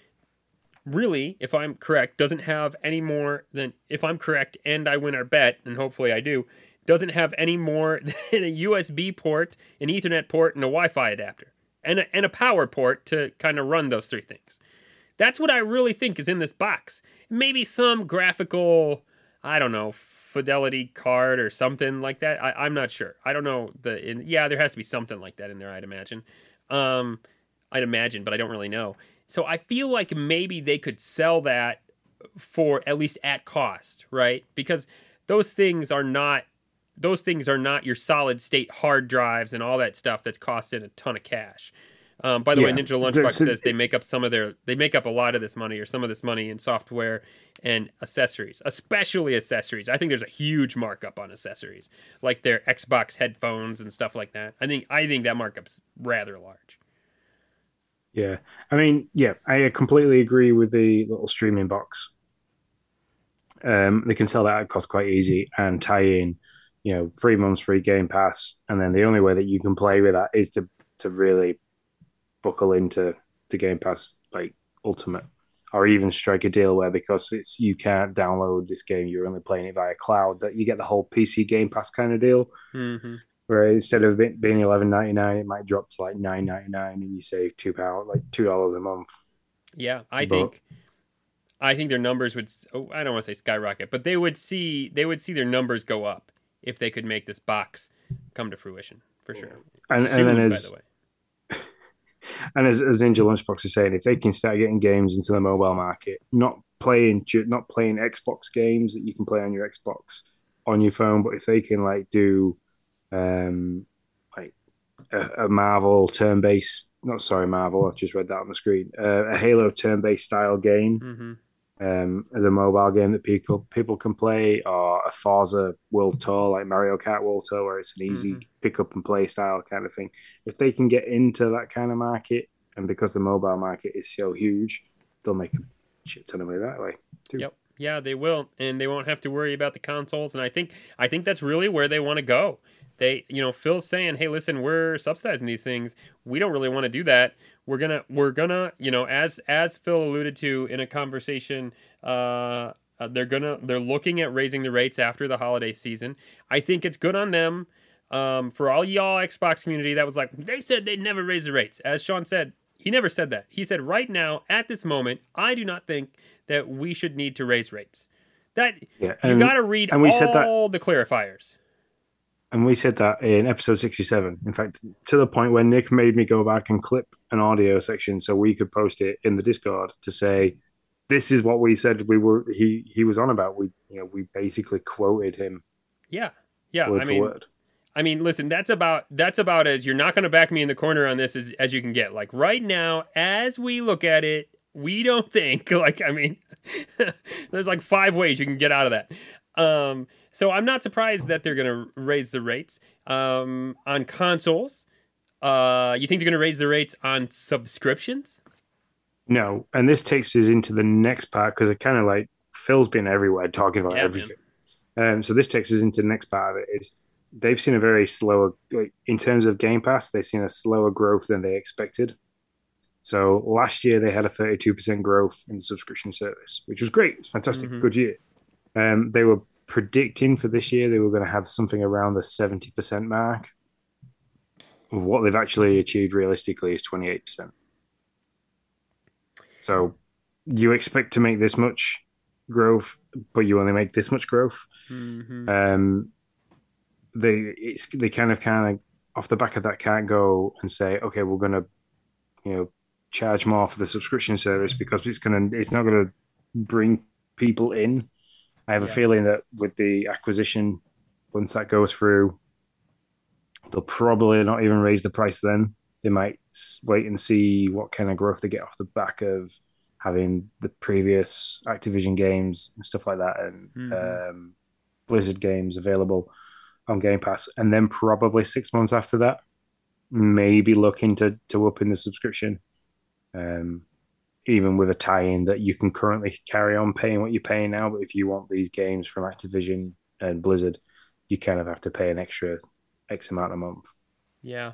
really, if I'm correct, doesn't have any more than, if I'm correct and I win our bet, and hopefully I do, doesn't have any more than a U S B port, an Ethernet port, and a Wi-Fi adapter, and a, and a power port to kind of run those three things. That's what I really think is in this box. Maybe some graphical, I don't know, Fidelity card or something like that. I, I'm not sure. I don't know the. In, yeah, there has to be something like that in there. I'd imagine. Um, I'd imagine, but I don't really know. So I feel like maybe they could sell that for at least at cost, right? Because those things are not. Those things are not your solid state hard drives and all that stuff that's costed a ton of cash. Um, by the yeah. way, Ninja Lunchbox says they make up some of their, they make up a lot of this money or some of this money in software and accessories, especially accessories. I think there's a huge markup on accessories, like their Xbox headphones and stuff like that. I think I think that markup's rather large. Yeah, I mean, yeah, I completely agree with the little streaming box. Um, they can sell that at cost quite easy and tie in, you know, three months free Game Pass, and then the only way that you can play with that is to to really buckle into the Game Pass like Ultimate, or even strike a deal where because it's you can't download this game, you're only playing it via cloud, that you get the whole P C Game Pass kind of deal, mm-hmm. where instead of it being eleven ninety-nine, it might drop to like nine ninety-nine, and you save two pound like two dollars a month. Yeah, I but, think, I think their numbers would. Oh, I don't want to say skyrocket, but they would see they would see their numbers go up if they could make this box come to fruition for sure. And, Soon, and then as by the way. And as, as Ninja Lunchbox is saying, if they can start getting games into the mobile market, not playing not playing Xbox games that you can play on your Xbox on your phone, but if they can like do um, like a, a Marvel turn-based, not sorry Marvel, I just read that on the screen, uh, a Halo turn-based style game, mm-hmm. um, as a mobile game that people people can play, or a Forza World Tour, like Mario Kart World Tour, where it's an easy mm-hmm. pick up and play style kind of thing. If they can get into that kind of market, and because the mobile market is so huge, they'll make a shit ton of money that way too. Yep. Yeah, they will, and they won't have to worry about the consoles. And I think I think that's really where they want to go. They, you know, Phil's saying, "Hey, listen, we're subsidizing these things. We don't really want to do that. We're gonna, we're gonna, you know, as as Phil alluded to in a conversation, uh, they're gonna, they're looking at raising the rates after the holiday season. I think it's good on them. Um, for all y'all Xbox community that was like, they said they'd never raise the rates. As Sean said, he never said that. He said, right now, at this moment, I do not think that we should need to raise rates. That yeah, and, you got to read and we all said that, the clarifiers. And we said that in episode sixty-seven. In fact, to the point where Nick made me go back and clip an audio section so we could post it in the Discord to say, this is what we said we were. He he was on about. We you know we basically quoted him. Yeah, yeah. Word I for mean, word. I mean, listen, that's about that's about as you're not going to back me in the corner on this as, as you can get. Like right now, as we look at it, we don't think like, I mean, there's like five ways you can get out of that. Um, so I'm not surprised that they're going to raise the rates um, on consoles. Uh, you think they're going to raise the rates on subscriptions? No. And this takes us into the next part because it kind of like Phil's been everywhere talking about yeah, everything. Um, so this takes us into the next part of it is they've seen a very slower, like, in terms of Game Pass, they've seen a slower growth than they expected. So last year they had a thirty-two percent growth in the subscription service, which was great. It's fantastic. Mm-hmm. Good year. Um, they were predicting for this year they were going to have something around the seventy percent mark. What they've actually achieved realistically is twenty-eight percent. So you expect to make this much growth, but you only make this much growth. Mm-hmm. Um, they it's they kind of kind of off the back of that can't go and say, okay, we're going to, you know, charge more for the subscription service because it's going to it's not going to bring people in. I have yeah. a feeling that with the acquisition, once that goes through, they'll probably not even raise the price then. They might wait and see what kind of growth they get off the back of having the previous Activision games and stuff like that and mm-hmm. um, Blizzard games available on Game Pass. And then probably six months after that, maybe looking to, to up in the subscription, um, even with a tie-in that you can currently carry on paying what you're paying now. But if you want these games from Activision and Blizzard, you kind of have to pay an extra X amount a month. Yeah.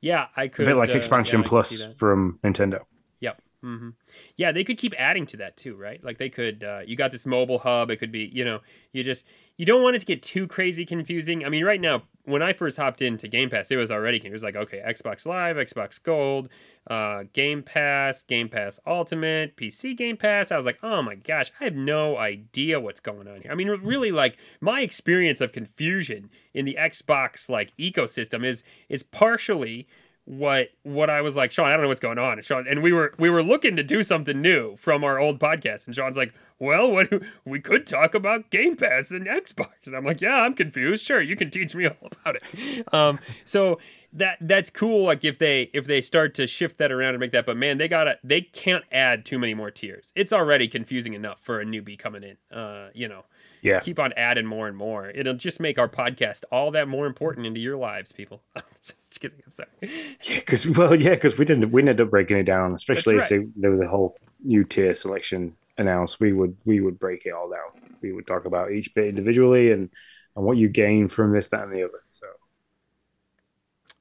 Yeah, I could. A bit like uh, Expansion yeah, Plus from Nintendo. Yep. Mm-hmm. Yeah, they could keep adding to that too, right? Like they could, uh, you got this mobile hub. It could be, you know, you just, you don't want it to get too crazy confusing. I mean, right now, when I first hopped into Game Pass, it was already, it was like, okay, Xbox Live, Xbox Gold, uh, Game Pass, Game Pass Ultimate, P C Game Pass. I was like, oh my gosh, I have no idea what's going on here. I mean, really like my experience of confusion in the Xbox like ecosystem is, is partially what what I was like, Sean, I don't know what's going on. And Sean and we were we were looking to do something new from our old podcast. And Sean's like, well, what we could talk about Game Pass and Xbox. And I'm like, yeah, I'm confused. Sure, you can teach me all about it. Um, so that that's cool. Like if they if they start to shift that around and make that, but man, they gotta they can't add too many more tiers. It's already confusing enough for a newbie coming in. Uh, you know, yeah. Keep on adding more and more. It'll just make our podcast all that more important into your lives, people. Just kidding, I'm sorry. Yeah, because well, yeah, because we didn't we ended up breaking it down, especially right. if they, there was a whole new tier selection announced. We would we would break it all down. We would talk about each bit individually and and what you gain from this, that, and the other. So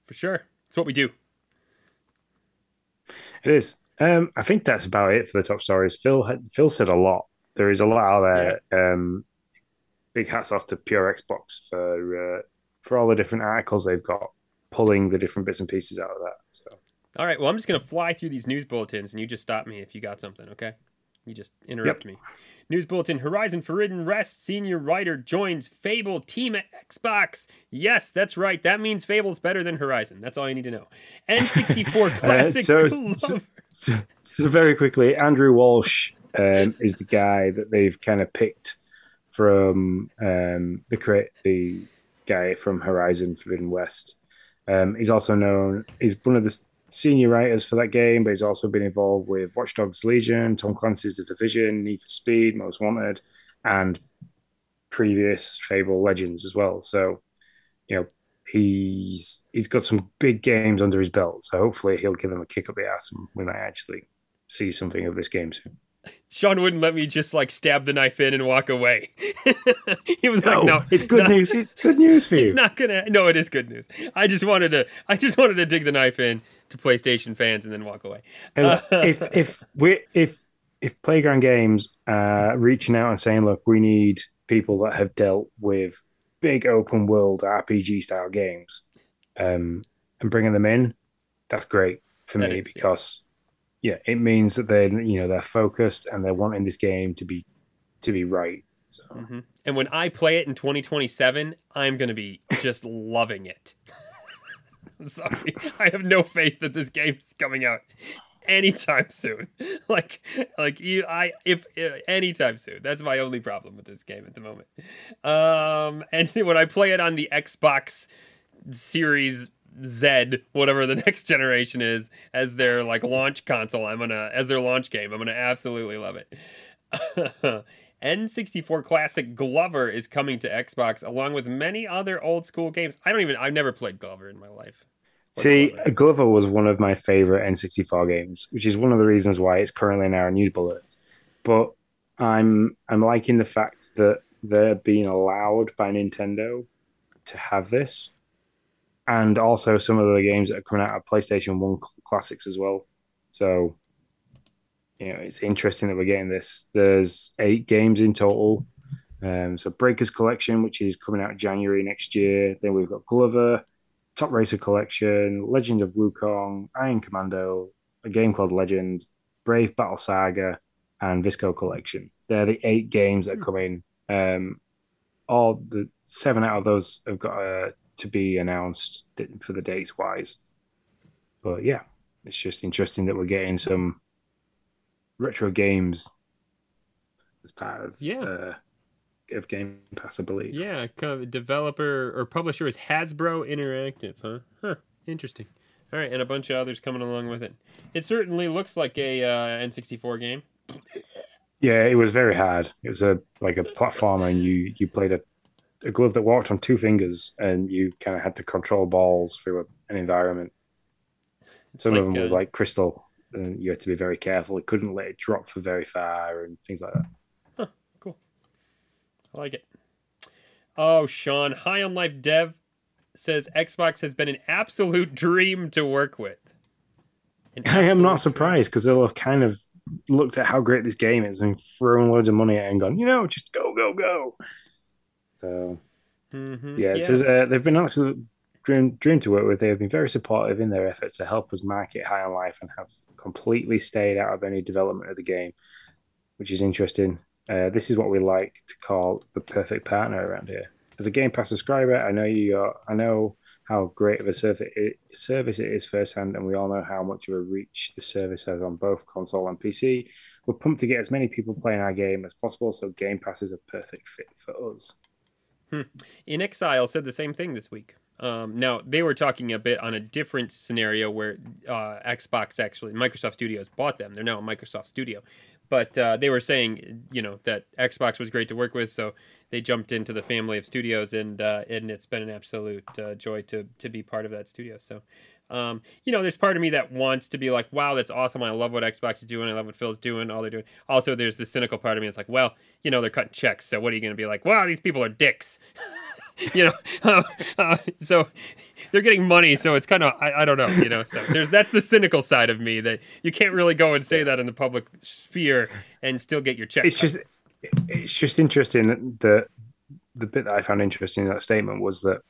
for sure, it's what we do. It is. Um, I think that's about it for the top stories. Phil had, Phil said a lot. There is a lot out there. Yeah. Um, big hats off to Pure Xbox for uh, for all the different articles they've got, pulling the different bits and pieces out of that. So, all right. Well, I'm just going to fly through these news bulletins, and you just stop me if you got something, okay? You just interrupt yep. me. News bulletin, Horizon Forbidden West senior writer joins Fable team at Xbox. Yes, that's right. That means Fable's better than Horizon. That's all you need to know. N sixty-four classic uh, so, Glover. So, so, so very quickly, Andrew Walsh um, is the guy that they've kind of picked from um, the, the guy from Horizon Forbidden West. Um, he's also known, he's one of the senior writers for that game, but he's also been involved with Watch Dogs Legion, Tom Clancy's The Division, Need for Speed, Most Wanted, and previous Fable Legends as well. So, you know, he's he's got some big games under his belt. So hopefully he'll give them a kick up the ass and we might actually see something of this game soon. Sean wouldn't let me just like stab the knife in and walk away. He was no, like, "No, it's good no, news. It's good news for you. It's not gonna. No, it is good news. I just wanted to. I just wanted to dig the knife in to PlayStation fans and then walk away." Uh, if if we if if Playground Games uh, reaching out and saying, "Look, we need people that have dealt with big open world R P G style games," um, and bringing them in, that's great for that me is, because. Yeah. Yeah, it means that they, you know, they're focused and they're wanting this game to be, to be right. So, mm-hmm. And when I play it in twenty twenty-seven, I'm gonna be just loving it. I'm sorry, I have no faith that this game is coming out anytime soon. Like, like you, I if, if anytime soon. That's my only problem with this game at the moment. Um, and when I play it on the Xbox Series Z, whatever the next generation is, as their like launch console, I'm gonna as their launch game, I'm gonna absolutely love it. N sixty-four classic Glover is coming to Xbox along with many other old school games. I don't even I've never played Glover in my life. See, Glover. Glover was one of my favorite N sixty-four games, which is one of the reasons why it's currently in our news bullet. But I'm I'm liking the fact that they're being allowed by Nintendo to have this. And also some of the games that are coming out of PlayStation one classics as well. So, you know, it's interesting that we're getting this. There's eight games in total. Um, so Breakers Collection, which is coming out January next year. Then we've got Glover, Top Racer Collection, Legend of Wukong, Iron Commando, a game called Legend, Brave Battle Saga, and Visco Collection. They're the eight games that come in. Um, all the seven out of those have got a... to be announced for the dates wise. But yeah, it's just interesting that we're getting some retro games as part of yeah. uh, of Game Pass, I believe. Yeah, developer or publisher is Hasbro Interactive, huh? Huh, interesting. All right, and a bunch of others coming along with it. It certainly looks like a uh, N sixty-four game. Yeah, it was very hard. It was a like a platformer and you, you played a A glove that walked on two fingers, and you kind of had to control balls through an environment. It's Some like of them a... were like crystal, and you had to be very careful. It couldn't let it drop for very far, and things like that. Huh, cool. I like it. Oh, Sean, High on Life Dev says Xbox has been an absolute dream to work with. I am not surprised because they'll have kind of looked at how great this game is and thrown loads of money at it and gone, you know, just go, go, go. So, mm-hmm. yeah, it yeah. says uh, they've been an absolute dream, dream to work with. They have been very supportive in their efforts to help us market High on Life and have completely stayed out of any development of the game, which is interesting. Uh, this is what we like to call the perfect partner around here. As a Game Pass subscriber, I know you are, I know how great of a service it, service it is firsthand, and we all know how much of a reach the service has on both console and P C. We're pumped to get as many people playing our game as possible, so Game Pass is a perfect fit for us. Hmm. In Exile said the same thing this week. Um, now, they were talking a bit on a different scenario where uh, Xbox actually, Microsoft Studios bought them. They're now a Microsoft studio. But uh, they were saying, you know, that Xbox was great to work with, so they jumped into the family of studios, and uh, and it's been an absolute uh, joy to to be part of that studio. So, um, you know, there's part of me that wants to be like, wow, that's awesome. I love what Xbox is doing. I love what Phil's doing, all they're doing. Also, there's the cynical part of me that's like, well, you know, they're cutting checks, so what are you going to be like? Wow, these people are dicks. You know, uh, uh, so they're getting money, so it's kind of, I, I don't know, you know, so there's that's the cynical side of me that you can't really go and say that in the public sphere and still get your check. It's just, it's just interesting that the bit that I found interesting in that statement was that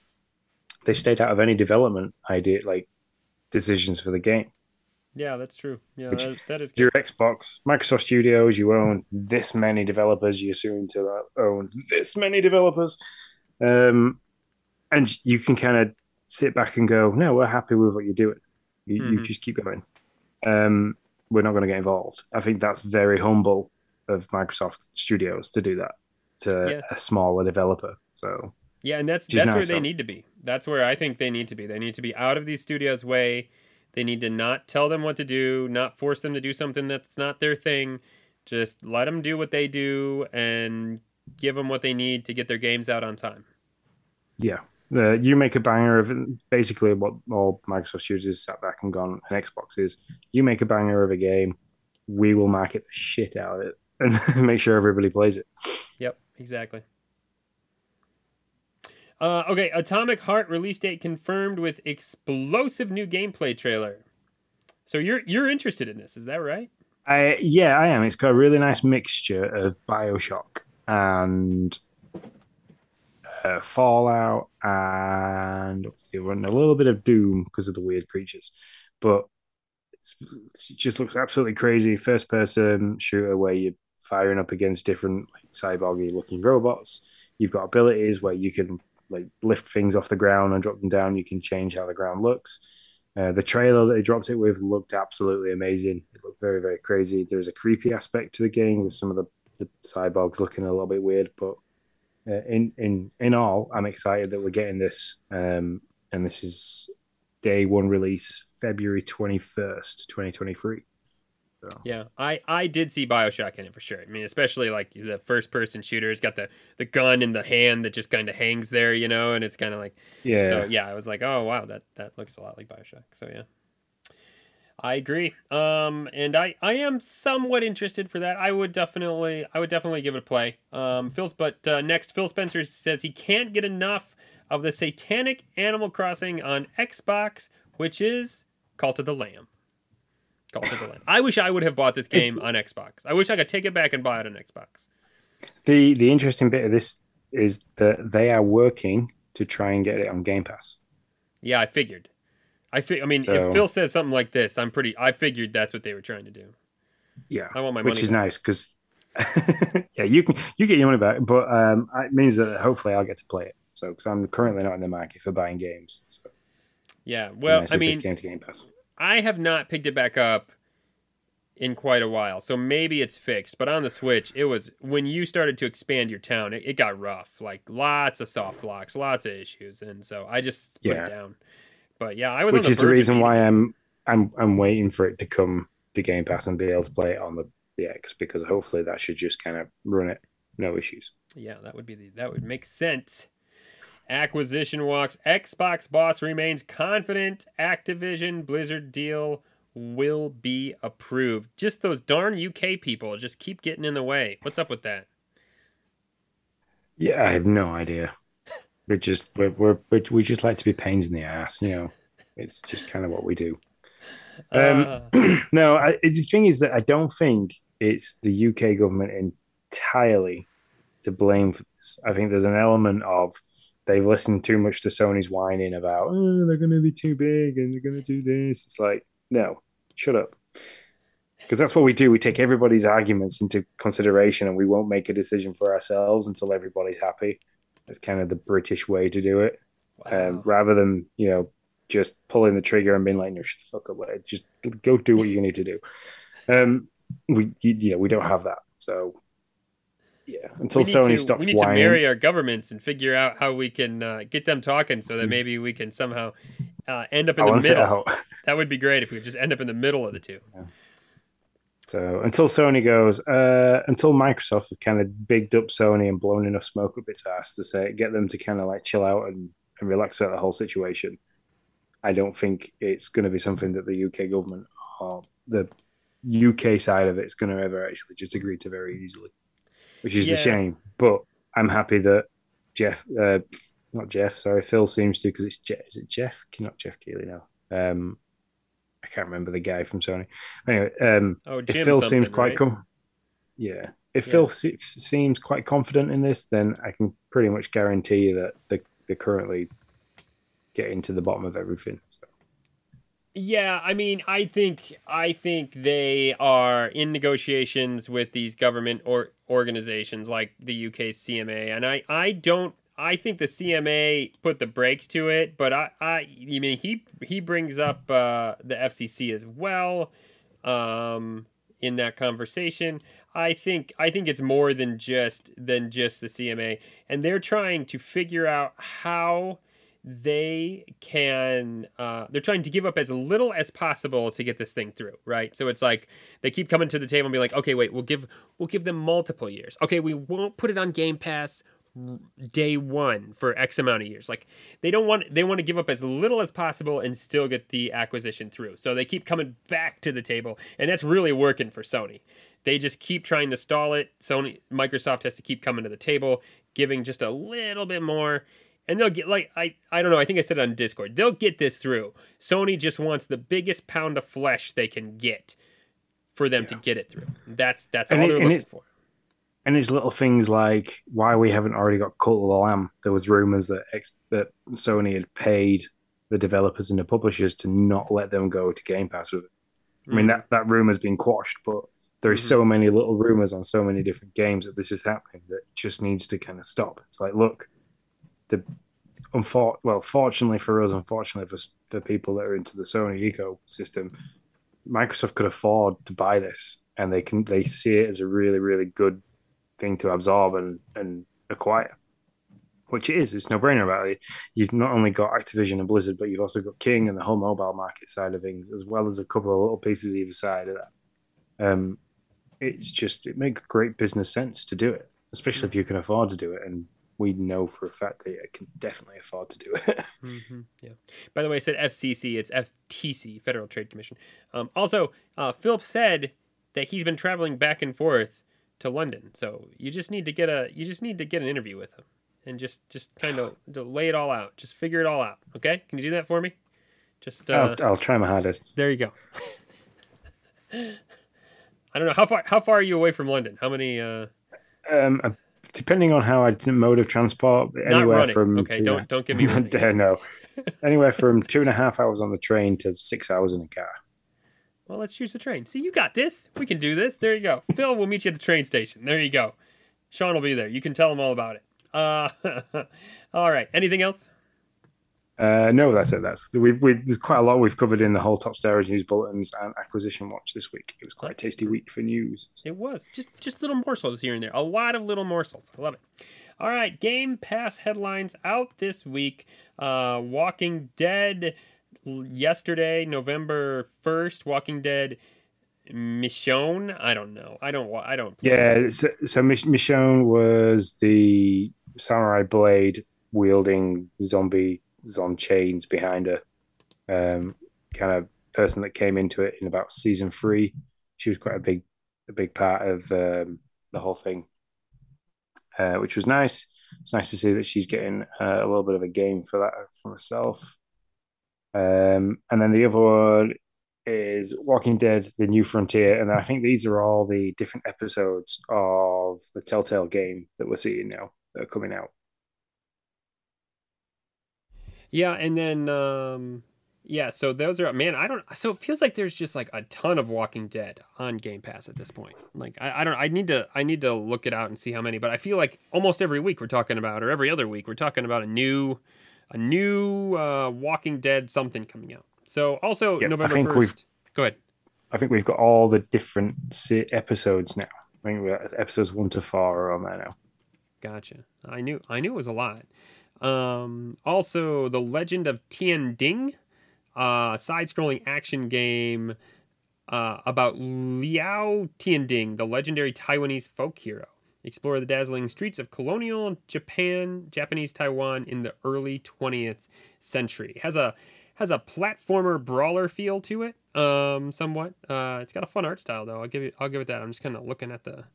they stayed out of any development idea, like decisions for the game. Yeah, that's true. Yeah, Which, that, that is good. Your Xbox, Microsoft Studios, you own this many developers, you assume to own this many developers. Um, and you can kind of sit back and go, no, we're happy with what you're doing. You, mm-hmm. you just keep going. Um, we're not going to get involved. I think that's very humble of Microsoft Studios to do that to yeah. a smaller developer. So yeah, and that's that's nice where they need to be. That's where I think they need to be. They need to be out of these studios' way. They need to not tell them what to do, not force them to do something that's not their thing. Just let them do what they do and give them what they need to get their games out on time. Yeah. Uh, you make a banger of basically what all Microsoft studios has sat back and gone, and Xbox is, you make a banger of a game, we will market the shit out of it and make sure everybody plays it. Yep, exactly. Uh, okay, Atomic Heart release date confirmed with explosive new gameplay trailer. So you're you're interested in this, is that right? I, yeah, I am. It's got a really nice mixture of BioShock and uh, Fallout and what's the other one? A little bit of Doom because of the weird creatures. But it's, it just looks absolutely crazy. First-person shooter where you're firing up against different like, cyborg-looking robots. You've got abilities where you can like lift things off the ground and drop them down. You can change how the ground looks. Uh, the trailer that they dropped it with looked absolutely amazing. It looked very, very crazy. There's a creepy aspect to the game with some of the, the cyborgs looking a little bit weird, but uh, in, in, in all, I'm excited that we're getting this. Um, and this is day one release, February twenty-first, twenty twenty-three. So. Yeah, I, I did see BioShock in it for sure. I mean, especially like the first-person shooter. It's got the, the gun in the hand that just kind of hangs there, you know, and it's kind of like... Yeah. So, yeah, I was like, oh, wow, that, that looks a lot like BioShock. So, yeah, I agree. Um, and I, I am somewhat interested for that. I would definitely I would definitely give it a play. Um, Phil's, But uh, next, Phil Spencer says he can't get enough of the satanic Animal Crossing on Xbox, which is Cult of the Lamb. Cult of the Lamb. I wish I would have bought this game it's, on Xbox. I wish I could take it back and buy it on Xbox. The the interesting bit of this is that they are working to try and get it on Game Pass. Yeah, I figured. I fi- I mean, so, if Phil says something like this, I'm pretty. I figured that's what they were trying to do. Yeah, I want my money, which is back. Nice because yeah, you can you get your money back, but um, it means that hopefully I'll get to play it. So because I'm currently not in the market for buying games. So. Yeah, well, nice I mean, came to Game Pass. I have not picked it back up in quite a while, so maybe it's fixed. But on the Switch, it was when you started to expand your town, it, it got rough. Like lots of soft locks, lots of issues, and so I just put yeah. it down. But yeah, I was. Which on the is the reason why I'm I'm I'm waiting for it to come to Game Pass and be able to play it on the, the X because hopefully that should just kind of run it, no issues. Yeah, that would be the, that would make sense. Acquisition walks. Xbox boss remains confident Activision Blizzard deal will be approved. Just those darn U K people just keep getting in the way. What's up with that? Yeah, I have no idea. We're just we're, we're, we're we just like to be pains in the ass, you know. It's just kind of what we do. Um, uh... no, I, the thing is that I don't think it's the U K government entirely to blame for this. I think there's an element of they've listened too much to Sony's whining about, oh, they're going to be too big and they're going to do this. It's like, no, shut up. Because that's what we do. We take everybody's arguments into consideration and we won't make a decision for ourselves until everybody's happy. That's kind of the British way to do it. Wow. Um, rather than, you know, just pulling the trigger and being like, no, shut the fuck up. Just go do what you need to do. Um, we, you know, we don't have that. So... Yeah, until Sony stops whining. We need to marry our governments and figure out how we can uh, get them talking so that maybe we can somehow uh, end up in the middle. That would be great if we could just end up in the middle of the two. Yeah. So until Sony goes, uh, until Microsoft have kind of bigged up Sony and blown enough smoke up its ass to say, get them to kind of like chill out and, and relax about the whole situation, I don't think it's going to be something that the U K government or the U K side of it is going to ever actually just agree to very easily. Which is yeah. a shame, but I'm happy that Jeff, uh, not Jeff, sorry, Phil seems to because it's Je- is it Jeff? Not Jeff Keighley now. Um, I can't remember the guy from Sony. Anyway, um, oh, if Phil seems quite right? com- yeah, if yeah. Phil se- seems quite confident in this, then I can pretty much guarantee you that they they're currently getting to the bottom of everything. So. Yeah, I mean, I think I think they are in negotiations with these government or organizations like the U K C M A, and I, I don't I think the C M A put the brakes to it, but I I, I mean he he brings up uh, the F C C as well um, in that conversation. I think I think it's more than just than just the C M A, and they're trying to figure out how they can, uh, they're trying to give up as little as possible to get this thing through, right? So it's like they keep coming to the table and be like, okay, wait, we'll give we'll give them multiple years. Okay, we won't put it on Game Pass day one for X amount of years. Like they don't want, they want to give up as little as possible and still get the acquisition through. So they keep coming back to the table, and that's really working for Sony. They just keep trying to stall it. Sony, Microsoft has to keep coming to the table, giving just a little bit more. And they'll get, like, I, I don't know, I think I said it on Discord, they'll get this through. Sony just wants the biggest pound of flesh they can get for them yeah. to get it through. That's that's and all it, they're looking for. And it's little things like why we haven't already got Cult of the Lamb. There was rumors that, ex, that Sony had paid the developers and the publishers to not let them go to Game Pass with it. I mm-hmm. mean, that, that rumor's been quashed, but there is mm-hmm. so many little rumors on so many different games that this is happening that just needs to kind of stop. It's like, look, the unfor- well, fortunately for us, unfortunately for for people that are into the Sony ecosystem, Microsoft could afford to buy this, and they can they see it as a really really good thing to absorb and, and acquire, which it is. It's no brainer about it. You've not only got Activision and Blizzard, but you've also got King and the whole mobile market side of things, as well as a couple of little pieces either side of that. Um, it's just it makes great business sense to do it, especially if you can afford to do it. And we know for a fact that it can definitely afford to do it. mm-hmm, yeah. By the way, I said F C C. It's F T C, Federal Trade Commission. Um, also, uh, Philip said that he's been traveling back and forth to London, so you just need to get a you just need to get an interview with him and just just kind of lay it all out. Just figure it all out. Okay? Can you do that for me? Just uh, I'll, I'll try my hardest. There you go. I don't know how far how far are you away from London? How many? Uh... Um. I'm... Depending on how I mode of transport, anywhere from okay, don't, don't give me no, anywhere from two and a half hours on the train to six hours in a car. Well, let's choose the train. See, you got this. We can do this. There you go. Phil, we'll meet you at the train station. There you go. Sean will be there. You can tell him all about it. Uh, all right. Anything else? Uh, no, that's it. That's we've, we've, there's quite a lot we've covered in the whole Top Steerage News Bulletins and Acquisition Watch this week. It was quite a tasty week for news. It was. Just just little morsels here and there. A lot of little morsels. I love it. All right. Game Pass headlines out this week. Uh, Walking Dead yesterday, November first. Walking Dead Michonne. I don't know. I don't I don't. Yeah. So, so Michonne was the samurai blade wielding zombie on chains behind her um, kind of person that came into it in about season three. She was quite a big a big part of um, the whole thing, uh, which was nice. It's nice to see that she's getting uh, a little bit of a game for that for herself. Um, and then the other one is Walking Dead, The New Frontier. And I think these are all the different episodes of the Telltale game that we're seeing now that are coming out. Yeah, and then, um, yeah, so those are, man, I don't, so it feels like there's just like a ton of Walking Dead on Game Pass at this point. Like, I, I don't, I need to, I need to look it out and see how many, but I feel like almost every week we're talking about, or every other week, we're talking about a new, a new uh, Walking Dead something coming out. So also yep, November first. Go ahead. I think we've got all the different episodes now. I think we're at episodes one to four are on there now. Gotcha. I knew, I knew it was a lot. Um, also, The Legend of Tian Ding, uh, side-scrolling action game uh, about Liao Tianding, the legendary Taiwanese folk hero. Explore the dazzling streets of colonial Japan, Japanese Taiwan in the early twentieth century. Has a has a platformer brawler feel to it, um, somewhat. Uh, it's got a fun art style though. I'll give it. I'll give it that. I'm just kind of looking at the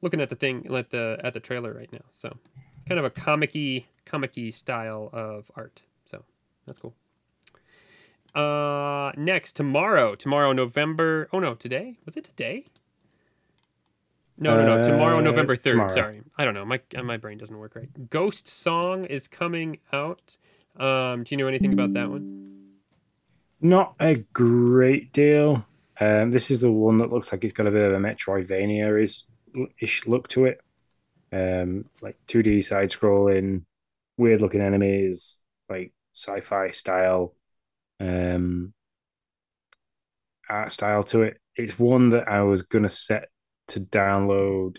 looking at the thing, at the at the trailer right now. So. Kind of a comic-y, comic-y style of art. So that's cool. Uh, next, tomorrow. Tomorrow, November... Oh, no, today? Was it today? No, no, no. Tomorrow, November third. Tomorrow. Sorry. I don't know. My my brain doesn't work right. Ghost Song is coming out. Um, do you know anything about that one? Not a great deal. Um, this is the one that looks like it's got a bit of a Metroidvania-ish look to it. Um, like two D side scrolling, weird looking enemies, like sci-fi style, um, art style to it. It's one that I was gonna set to download,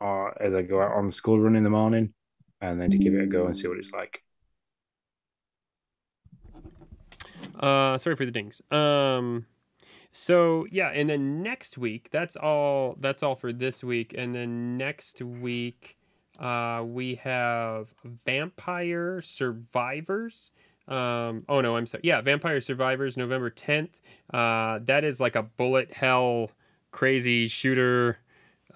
or as I go out on the school run in the morning, and then to give it a go and see what it's like. Uh, sorry for the dings. Um, so yeah, and then next week, that's all. That's all for this week, and then next week, uh, we have Vampire Survivors. Um, oh no, I'm sorry. Yeah, Vampire Survivors, November tenth. Uh, that is like a bullet hell crazy shooter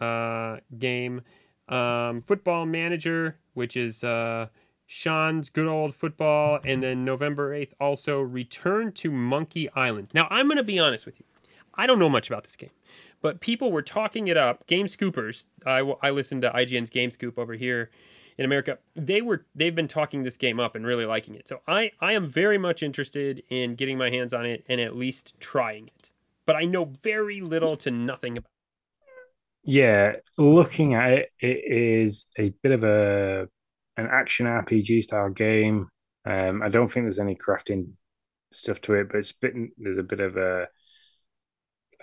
uh game. Um, Football Manager, which is uh. Sean's Good Old Football, and then November eighth also Return to Monkey Island. Now, I'm going to be honest with you. I don't know much about this game, but people were talking it up. Game Scoopers, I, I listened to I G N's Game Scoop over here in America. They were, they've been talking this game up and really liking it. So I, I am very much interested in getting my hands on it and at least trying it. But I know very little to nothing about it. Yeah, looking at it, it is a bit of a... an action R P G style game. Um, I don't think there's any crafting stuff to it, but it's a bit, there's a bit of a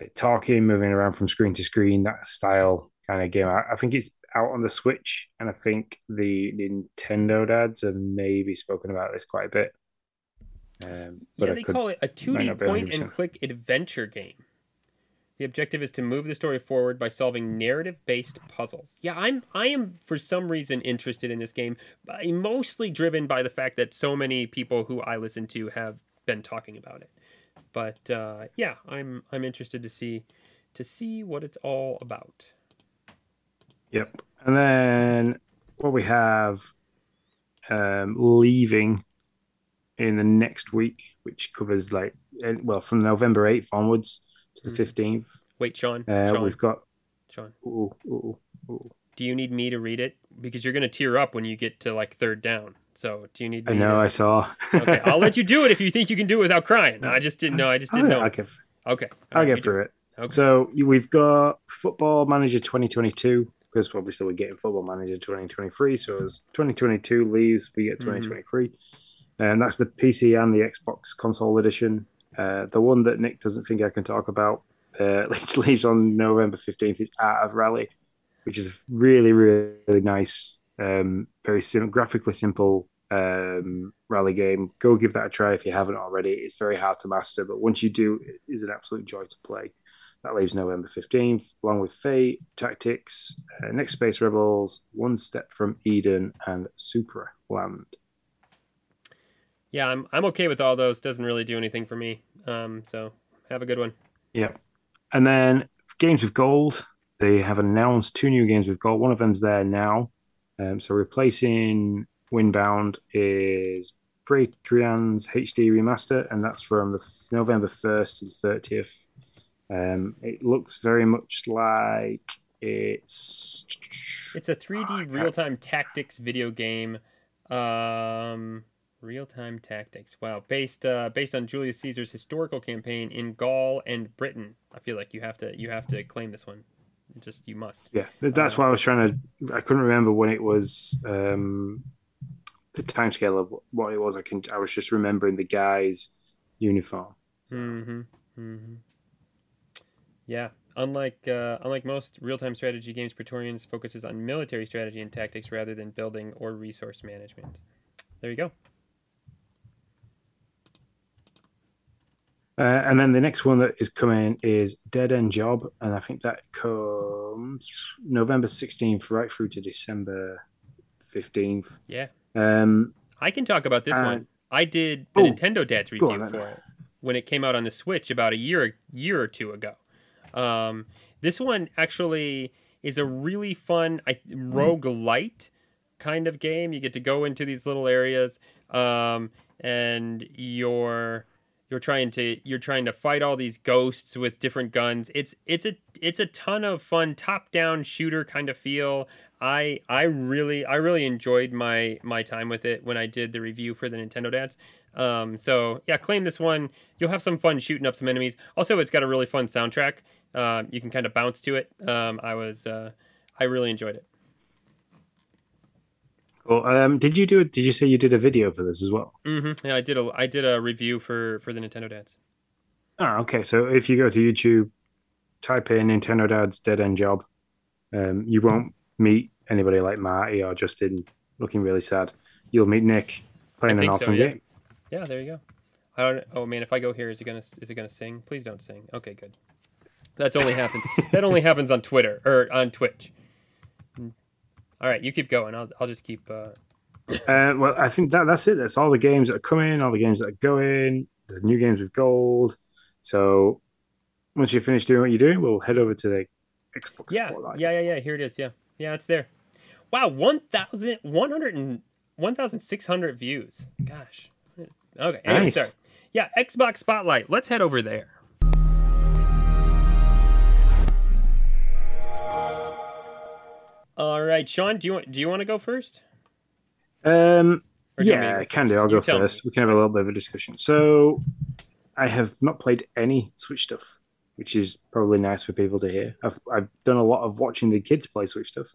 like, talking, moving around from screen to screen, that style kind of game. I, I think it's out on the Switch, and I think the Nintendo dads have maybe spoken about this quite a bit. Um, but yeah, they could, call it a two D point and click adventure game. The objective is to move the story forward by solving narrative-based puzzles. Yeah, I'm I am for some reason interested in this game, mostly driven by the fact that so many people who I listen to have been talking about it. But uh, yeah, I'm I'm interested to see to see what it's all about. Yep. And then what we have um, leaving in the next week, which covers like well from November eighth onwards. To the fifteenth. Wait, Sean. Uh, Sean. We've got. Sean. Ooh, ooh, ooh. Do you need me to read it? Because you're going to tear up when you get to like third down. So do you need? Me I know. To... I saw. Okay, I'll let you do it if you think you can do it without crying. No, I just didn't know. I just didn't I'll, know. I'll give, okay. All I'll right, get through it. Okay. So we've got Football Manager twenty twenty-two because obviously we're getting Football Manager twenty twenty-three. So as twenty twenty-two leaves, we get twenty twenty-three, mm-hmm. and that's the P C and the Xbox console edition. Uh, the one that Nick doesn't think I can talk about, uh, which leaves on November fifteenth, is Art of Rally, which is really, really nice, um, very sim- graphically simple um, rally game. Go give that a try if you haven't already. It's very hard to master, but once you do, it is an absolute joy to play. That leaves November fifteenth, along with Fate, Tactics, uh, Next Space Rebels, One Step from Eden, and Supraland. Yeah, I'm I'm okay with all those. Doesn't really do anything for me. Um, so have a good one. Yeah. And then Games with Gold. They have announced two new games with gold. One of them's there now. Um, so replacing Windbound is Praetorian's H D Remaster, and that's from the November first to the thirtieth. Um, it looks very much like it's... It's a three D real-time tactics video game. Um... Real-time tactics. Wow. Based uh, based on Julius Caesar's historical campaign in Gaul and Britain. I feel like you have to you have to claim this one. Just you must. Yeah, that's uh, why I was trying to. I couldn't remember when it was um, the timescale of what it was. I can. I was just remembering the guy's uniform. So. Mm-hmm. Mm-hmm. Yeah. Unlike uh, unlike most real-time strategy games, Praetorians focuses on military strategy and tactics rather than building or resource management. There you go. Uh, and then the next one that is coming is Dead End Job, and I think that comes November sixteenth right through to December fifteenth. Yeah. Um, I can talk about this uh, one. I did the oh, Nintendo Dad's review on, for it when it came out on the Switch about a year, year or two ago. Um, this one actually is a really fun I, roguelite kind of game. You get to go into these little areas um, and you're... You're trying to you're trying to fight all these ghosts with different guns. It's it's a it's a ton of fun top-down shooter kind of feel. I I really I really enjoyed my my time with it when I did the review for the Nintendo Dads. Um, so yeah, claim this one. You'll have some fun shooting up some enemies. Also, it's got a really fun soundtrack. Uh, you can kind of bounce to it. Um, I was uh, I really enjoyed it. Well, um, did you do it? Did you say you did a video for this as well? Mm-hmm. Yeah, I did a I did a review for, for the Nintendo Dads. Oh, okay. So if you go to YouTube, type in Nintendo Dads Dead End Job, um, you won't meet anybody like Marty or Justin looking really sad. You'll meet Nick playing an awesome so, yeah. game. Yeah, there you go. I don't. Oh man, if I go here, is it gonna is it gonna sing? Please don't sing. Okay, good. That's only happened. That only happens on Twitter or on Twitch. All right, you keep going. I'll I'll just keep. Uh... Uh, well, I think that that's it. That's all the games that are coming, all the games that are going, the new games with gold. So once you finish doing what you're doing, we'll head over to the Xbox yeah. Spotlight. Yeah, yeah, yeah. Here it is. Yeah, yeah, it's there. Wow, one thousand six hundred views. Gosh. Okay. Anyway, nice. Sorry. Yeah, Xbox Spotlight. Let's head over there. All right, Sean, do you want do you want to go first? Um, do yeah, I can do. I'll go first. Me. We can have a little bit of a discussion. So, I have not played any Switch stuff, which is probably nice for people to hear. I've I've done a lot of watching the kids play Switch stuff,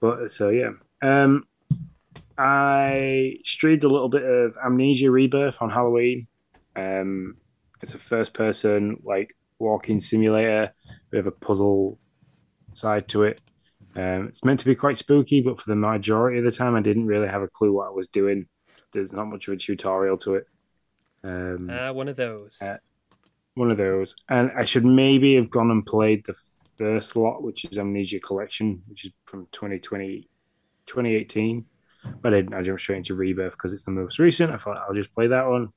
but so yeah. Um, I streamed a little bit of Amnesia Rebirth on Halloween. Um, it's a first-person like walking simulator, bit of a puzzle side to it. Um, it's meant to be quite spooky, but for the majority of the time, I didn't really have a clue what I was doing. There's not much of a tutorial to it. Um, uh, one of those. Uh, one of those. And I should maybe have gone and played the first lot, which is Amnesia Collection, which is from twenty twenty, twenty eighteen. But I didn't. I jumped straight into Rebirth because it's the most recent. I thought I'll just play that one.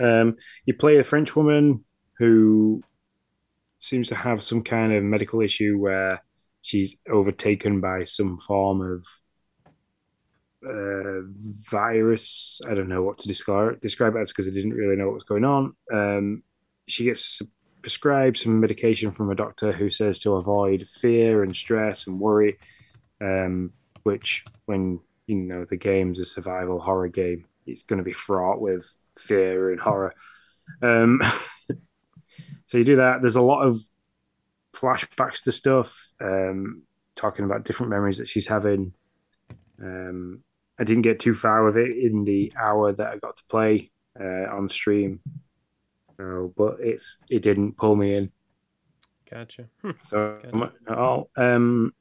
Um, you play a French woman who seems to have some kind of medical issue where she's overtaken by some form of uh, virus. I don't know what to describe, describe it as because I didn't really know what was going on. Um, she gets prescribed some medication from a doctor who says to avoid fear and stress and worry, um, which when, you know, the game's a survival horror game, it's going to be fraught with fear and horror. Um, so you do that. There's a lot of flashbacks to stuff, um, talking about different memories that she's having. Um, I didn't get too far with it in the hour that I got to play uh, on stream, so, but it's it didn't pull me in. Gotcha. Hmm. So gotcha. At all. Um,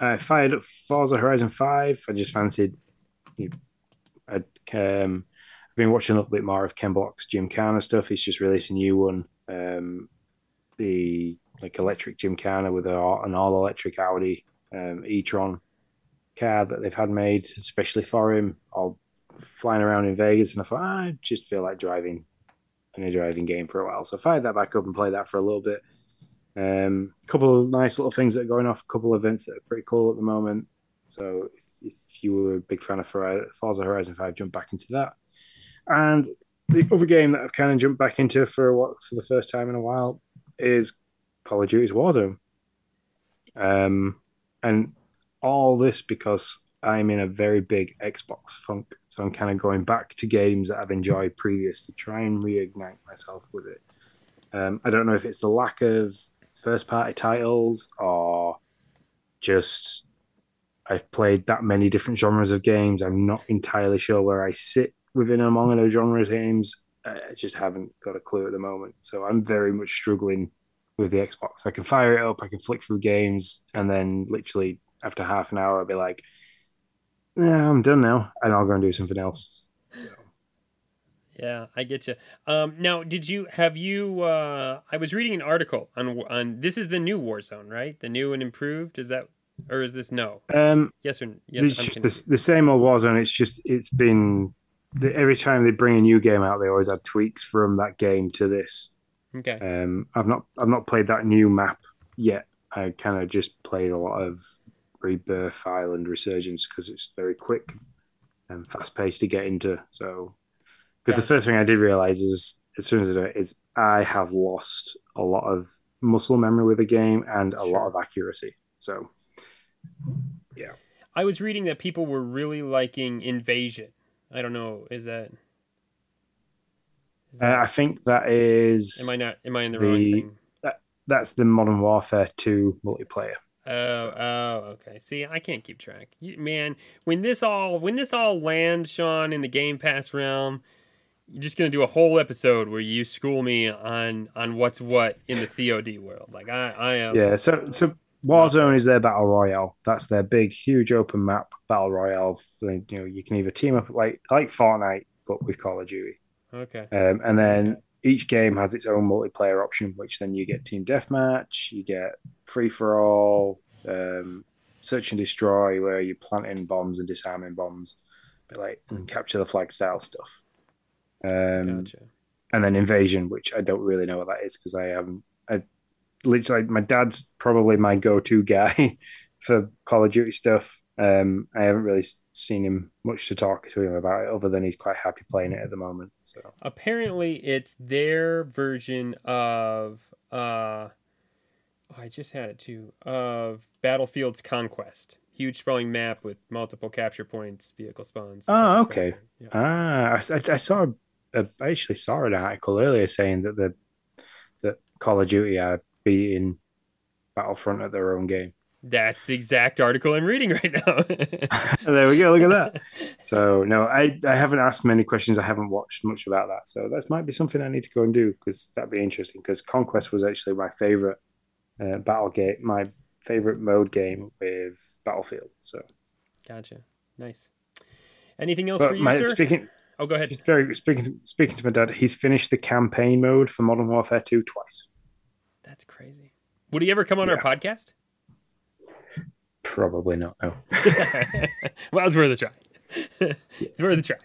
I fired up Forza Horizon five. I just fancied. You know, I'd, um, I've been watching a little bit more of Ken Block's Gymkhana stuff. He's just released a new one. Um, the like electric Gymkhana with an all-electric Audi um, e-tron car that they've had made especially for him, all flying around in Vegas, and I thought, ah, I just feel like driving in a driving game for a while. So I fired that back up and played that for a little bit. A um, couple of nice little things that are going off, a couple of events that are pretty cool at the moment. So if, if you were a big fan of Forza Horizon five, jump back into that. And the other game that I've kind of jumped back into for, what, for the first time in a while is Call of Duty's Warzone. Um, and all this because I'm in a very big Xbox funk. So I'm kind of going back to games that I've enjoyed previous to try and reignite myself with it. Um, I don't know if it's the lack of first-party titles or just I've played that many different genres of games. I'm not entirely sure where I sit within among those genres of games. I just haven't got a clue at the moment. So I'm very much struggling with the Xbox. I can fire it up, I can flick through games, and then literally after half an hour I'll be like, yeah, I'm done now, and I'll go and do something else. So. Yeah, I get you. Um, now, did you, have you, uh, I was reading an article on, on, this is the new Warzone, right? The new and improved, is that, or is this no? Um, yes or no? Yes, it's just the, the same old Warzone, it's just, it's been, every time they bring a new game out, they always add tweaks from that game to this. Okay. Um, I've not I've not played that new map yet. I kind of just played a lot of Rebirth Island Resurgence because it's very quick and fast paced to get into. So, because yeah. The first thing I did realize is as soon as I do it is I have lost a lot of muscle memory with the game and a sure. lot of accuracy. So, yeah. I was reading that people were really liking Invasion. I don't know. Is that? That, uh, I think that is. Am I not? Am I in the, the wrong thing? That, that's the Modern Warfare two multiplayer. Oh, oh, okay. See, I can't keep track, you, man. When this all when this all lands, Sean, in the Game Pass realm, you're just gonna do a whole episode where you school me on on what's what in the C O D world. Like I, I am. Yeah. So, so Warzone is their battle royale. That's their big, huge open map battle royale. You know, you can either team up like like Fortnite, but with Call of Duty. Okay. Um, and then each game has its own multiplayer option, which then you get team deathmatch, you get free for all, um, search and destroy, where you're planting bombs and disarming bombs, but like mm. capture the flag style stuff. Um, gotcha. And then Invasion, which I don't really know what that is because I haven't. I literally, my dad's probably my go-to guy for Call of Duty stuff. Um, I haven't really seen him much to talk to him about it, other than he's quite happy playing it at the moment. So apparently, it's their version of. Uh, oh, I just had it too. Of Battlefield's Conquest, huge sprawling map with multiple capture points, vehicle spawns. Oh, okay. Yeah. Ah, I, I saw. I actually saw an article earlier saying that the that Call of Duty are beating Battlefront at their own game. That's the exact article I'm reading right now. There we go. Look at that. So no, I, I haven't asked many questions. I haven't watched much about that. So that might be something I need to go and do, because that'd be interesting. Because Conquest was actually my favorite uh, battle game, my favorite mode game with Battlefield. So gotcha. Nice. Anything else but for you, my, sir? Speaking. Oh, go ahead. Very, speaking, speaking to my dad, he's finished the campaign mode for Modern Warfare two twice. That's crazy. Would he ever come on yeah. our podcast? Probably not, no. Well, it's worth a try. It's worth a try.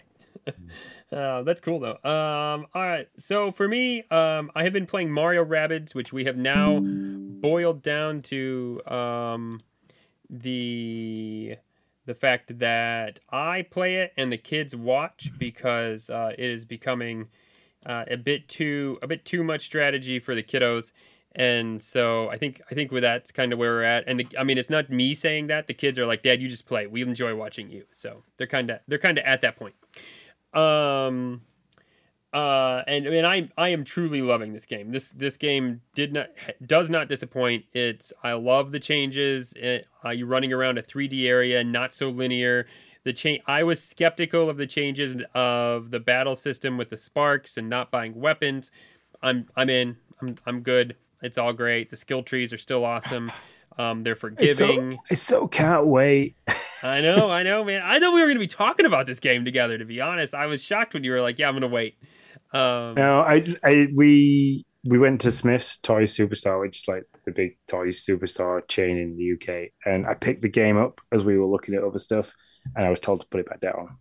Uh, that's cool, though. Um, all right. So for me, um, I have been playing Mario Rabbids, which we have now boiled down to um, the... the fact that I play it and the kids watch, because uh, it is becoming uh, a bit too a bit too much strategy for the kiddos, and so I think I think with that's kind of where we're at. And the, I mean, it's not me saying that. The kids are like, "Dad, you just play. We enjoy watching you." So they're kind of they're kind of at that point. Um, uh, and and I I am truly loving this game. This this game did not does not disappoint. It's I love the changes. It, Uh, you're running around a three D area, not so linear. The cha- I was skeptical of the changes of the battle system with the sparks and not buying weapons. I'm I'm in. I'm I'm good. It's all great. The skill trees are still awesome. Um, they're forgiving. I so, I so can't wait. I know, I know, man. I thought we were going to be talking about this game together, to be honest. I was shocked when you were like, "Yeah, I'm going to wait." Um, no, I, I we we went to Smith's Toy Superstar, which is like the big toy superstar chain in the U K. And I picked the game up as we were looking at other stuff, and I was told to put it back down.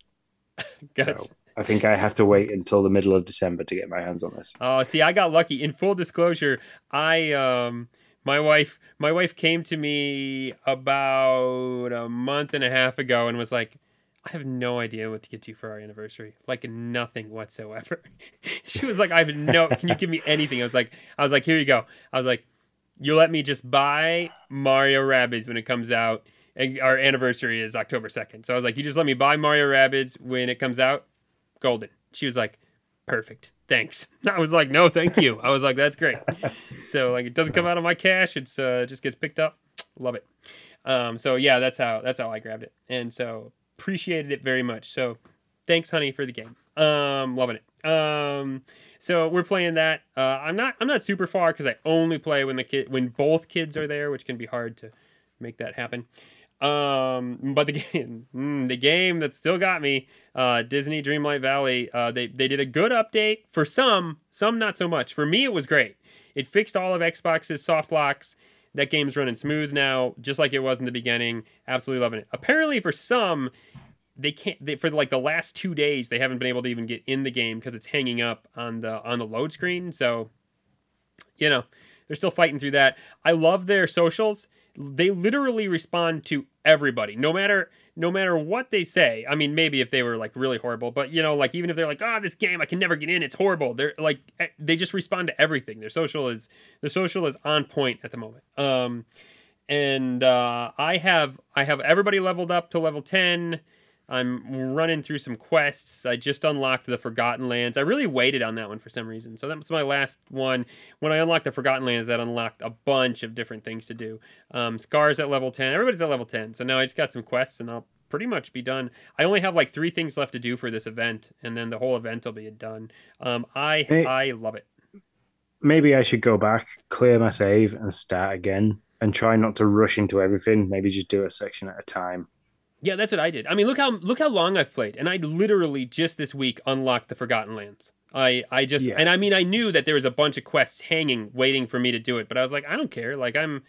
Gotcha. So I think I have to wait until the middle of December to get my hands on this. Oh, see, I got lucky. In full disclosure, I um, my wife my wife came to me about a month and a half ago and was like, "I have no idea what to get you for our anniversary." Like nothing whatsoever. She was like, "I have no. Can you give me anything?" I was like, I was like, "Here you go." I was like, "You let me just buy Mario Rabbids when it comes out." And our anniversary is October second. So I was like, "You just let me buy Mario Rabbids when it comes out. Golden." She was like, "Perfect. Thanks." I was like, "No, thank you." I was like, "That's great." So like, it doesn't come out of my cash. It's uh, it just gets picked up. Love it. Um, so yeah, that's how, that's how I grabbed it. And so appreciated it very much. So thanks, honey, for the game. Um, loving it. Um, so we're playing that. Uh, I'm not, I'm not super far, cause I only play when the kid, when both kids are there, which can be hard to make that happen. Um, but the game, mm, the game that still got me, uh, Disney Dreamlight Valley, uh, they, they did a good update for some, some not so much. For me, it was great. It fixed all of Xbox's soft locks. That game's running smooth now, just like it was in the beginning. Absolutely loving it. Apparently for some, They can't they, for like the last two days. They haven't been able to even get in the game because it's hanging up on the on the load screen. So, you know, they're still fighting through that. I love their socials. They literally respond to everybody, no matter no matter what they say. I mean, maybe if they were like really horrible, but you know, like even if they're like, "Oh, this game, I can never get in. It's horrible." They're like, they just respond to everything. Their social is the social is on point at the moment. Um, and uh, I have I have everybody leveled up to level ten. I'm running through some quests. I just unlocked the Forgotten Lands. I really waited on that one for some reason. So that was my last one. When I unlocked the Forgotten Lands, that unlocked a bunch of different things to do. Um, Scar's at level ten. Everybody's at level ten. So now I just got some quests and I'll pretty much be done. I only have like three things left to do for this event, and then the whole event will be done. Um, I hey, I love it. Maybe I should go back, clear my save, and start again, and try not to rush into everything. Maybe just do a section at a time. Yeah, that's what I did. I mean, look how look how long I've played, and I literally just this week unlocked the Forgotten Lands. I, I just, yeah. and I mean, I knew that there was a bunch of quests hanging, waiting for me to do it, but I was like, I don't care. Like I'm,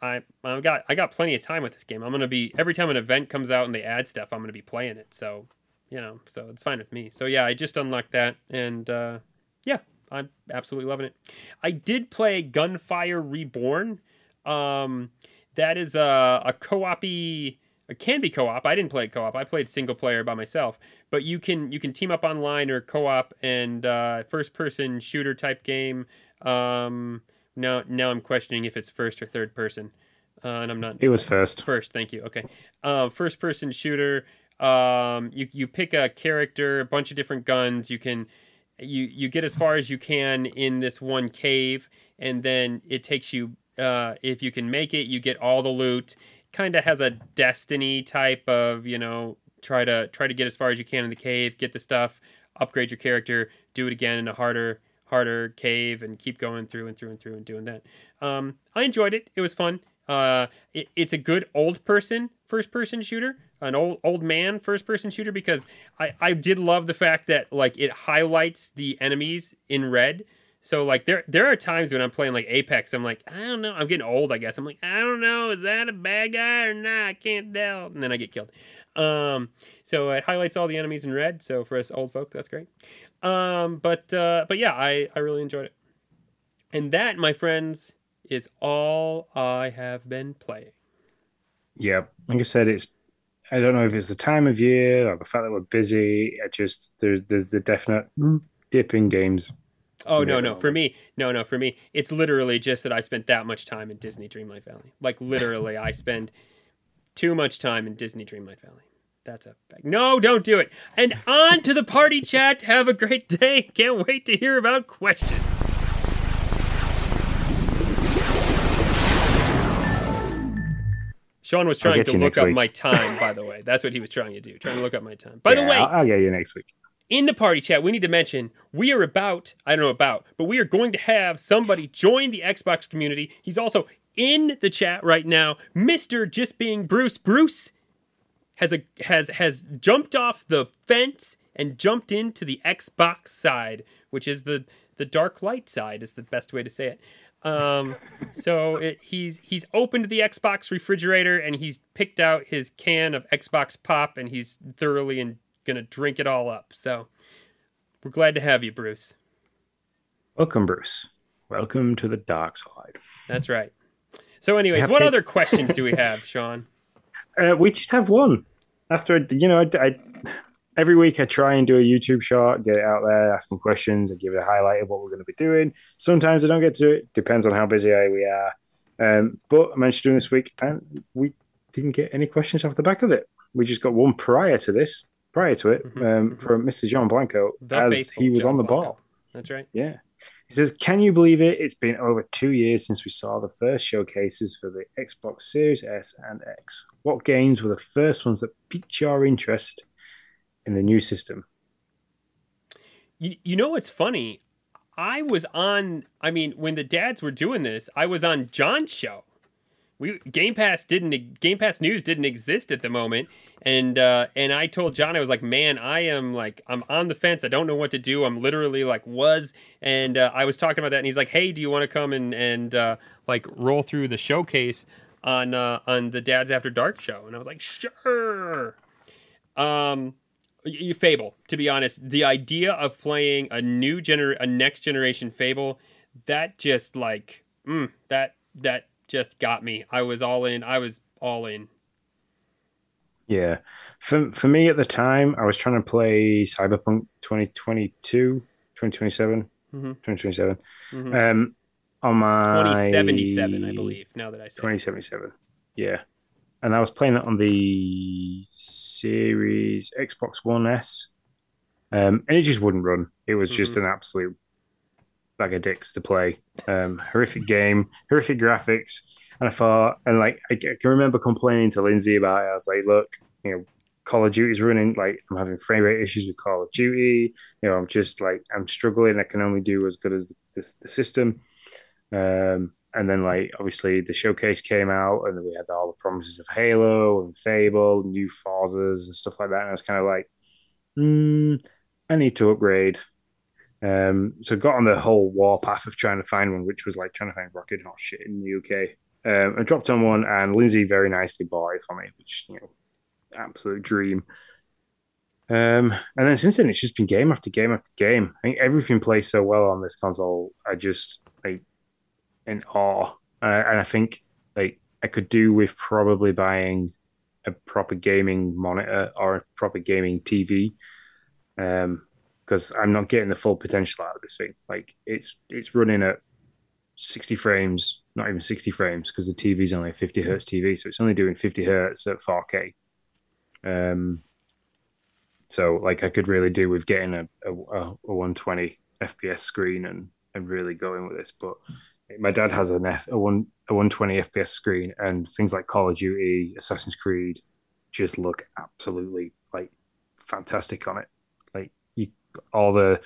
I, I've got, I got plenty of time with this game. I'm going to be, every time an event comes out and they add stuff, I'm going to be playing it. So, you know, so it's fine with me. So yeah, I just unlocked that. And, uh, yeah, I'm absolutely loving it. I did play Gunfire Reborn. Um, that is a, a co-op-y, it can be co-op. I didn't play co-op. I played single player by myself. But you can you can team up online or co-op and uh, first-person shooter type game. Um, now now I'm questioning if it's first or third person, uh, and I'm not. It was first. First, thank you. Okay, uh, first-person shooter. Um, you you pick a character, a bunch of different guns. You can you you get as far as you can in this one cave, and then it takes you. Uh, if you can make it, you get all the loot. Kind of has a Destiny type of, you know, try to try to get as far as you can in the cave, get the stuff, upgrade your character, do it again in a harder harder cave, and keep going through and through and through and doing that. Um, I enjoyed it. It was fun. Uh, it, it's a good old person first person shooter, an old old man first person shooter, because I I did love the fact that like it highlights the enemies in red. So, like, there there are times when I'm playing, like, Apex, I'm like, I don't know. I'm getting old, I guess. I'm like, I don't know. Is that a bad guy or not? I can't tell. And then I get killed. Um, so it highlights all the enemies in red. So for us old folk, that's great. Um, but, uh, but yeah, I, I really enjoyed it. And that, my friends, is all I have been playing. Yeah. Like I said, it's, I don't know if it's the time of year or the fact that we're busy. I just, there's, there's the definite dip in games. Oh, no, no. For me, no, no. For me, it's literally just that I spent that much time in Disney Dreamlight Valley. Like, literally, I spend too much time in Disney Dreamlight Valley. That's a fact. No, don't do it. And on to the party chat. Have a great day. Can't wait to hear about questions. Sean was trying to look up week. my time, by the way. That's what he was trying to do, trying to look up my time. By yeah, the way, I'll, I'll get you next week. In the party chat, we need to mention we are about, I don't know about, but we are going to have somebody join the Xbox community. He's also in the chat right now. Mister Just Being Bruce. Bruce has a has has jumped off the fence and jumped into the Xbox side, which is the, the dark light side is the best way to say it. Um, so it, he's he's opened the Xbox refrigerator and he's picked out his can of Xbox Pop and he's thoroughly enjoying gonna drink it all up. So we're glad to have you, Bruce. Welcome, Bruce. Welcome to the dark side. That's right. So anyways, what to... other questions do we have, Sean? Uh, we just have one. After, you know, I, I, every week I try and do a YouTube shot, get it out there, ask some questions, and give it a highlight of what we're going to be doing. Sometimes I don't get to it. Depends on how busy we are. Um, but I managed to do this week, and we didn't get any questions off the back of it. We just got one prior to this. Prior to it, mm-hmm, um, mm-hmm. from Mister John Blanco, the as he was John on the Blanco. Ball. That's right. Yeah. He says, can you believe it? It's been over two years since we saw the first showcases for the Xbox Series S and X. What games were the first ones that piqued your interest in the new system? You, you know what's funny? I was on, I mean, when the dads were doing this, I was on John's show. We Game Pass didn't Game Pass News didn't exist at the moment, and uh, and I told John, I was like, man, I am like I'm on the fence. I don't know what to do. I'm literally like was, and uh, I was talking about that, and he's like, hey, do you want to come and and uh, like roll through the showcase on uh, on the Dads After Dark show? And I was like, sure. Um, you Fable, to be honest, the idea of playing a new gener a next generation Fable, that just like mm, that that. just got me. I was all in. I was all in. Yeah. For for me at the time, I was trying to play Cyberpunk twenty twenty-two, twenty twenty-seven, mm-hmm. twenty twenty-seven, mm-hmm. um, on my... twenty seventy-seven, I believe, now that I say twenty seventy-seven, yeah. And I was playing it on the series Xbox One S, um, and it just wouldn't run. It was mm-hmm. just an absolute... bag of dicks to play. Um, horrific game, horrific graphics. And I thought, and like, I can remember complaining to Lindsay about it. I was like, look, you know, Call of Duty's running, like, I'm having frame rate issues with Call of Duty. You know, I'm just like, I'm struggling. I can only do as good as the, the, the system. Um, and then, like, obviously, the showcase came out and we had all the promises of Halo and Fable, new Forzas and stuff like that. And I was kind of like, mm, I need to upgrade. Um, so got on the whole warpath of trying to find one, which was like trying to find rocket hot shit in the U K. Um, I dropped on one, and Lindsay very nicely bought it for me, which, you know, absolute dream. Um, and then since then, it's just been game after game after game. I think everything plays so well on this console. I just like in awe, uh, and I think like I could do with probably buying a proper gaming monitor or a proper gaming T V. Um. Because I'm not getting the full potential out of this thing. Like it's it's running at sixty frames, not even sixty frames, because the T V's only a fifty hertz T V, so it's only doing fifty hertz at four K. Um, so like I could really do with getting a a, a one twenty F P S screen and, and really going with this. But my dad has an F, a one a one twenty F P S screen, and things like Call of Duty, Assassin's Creed, just look absolutely like fantastic on it. All the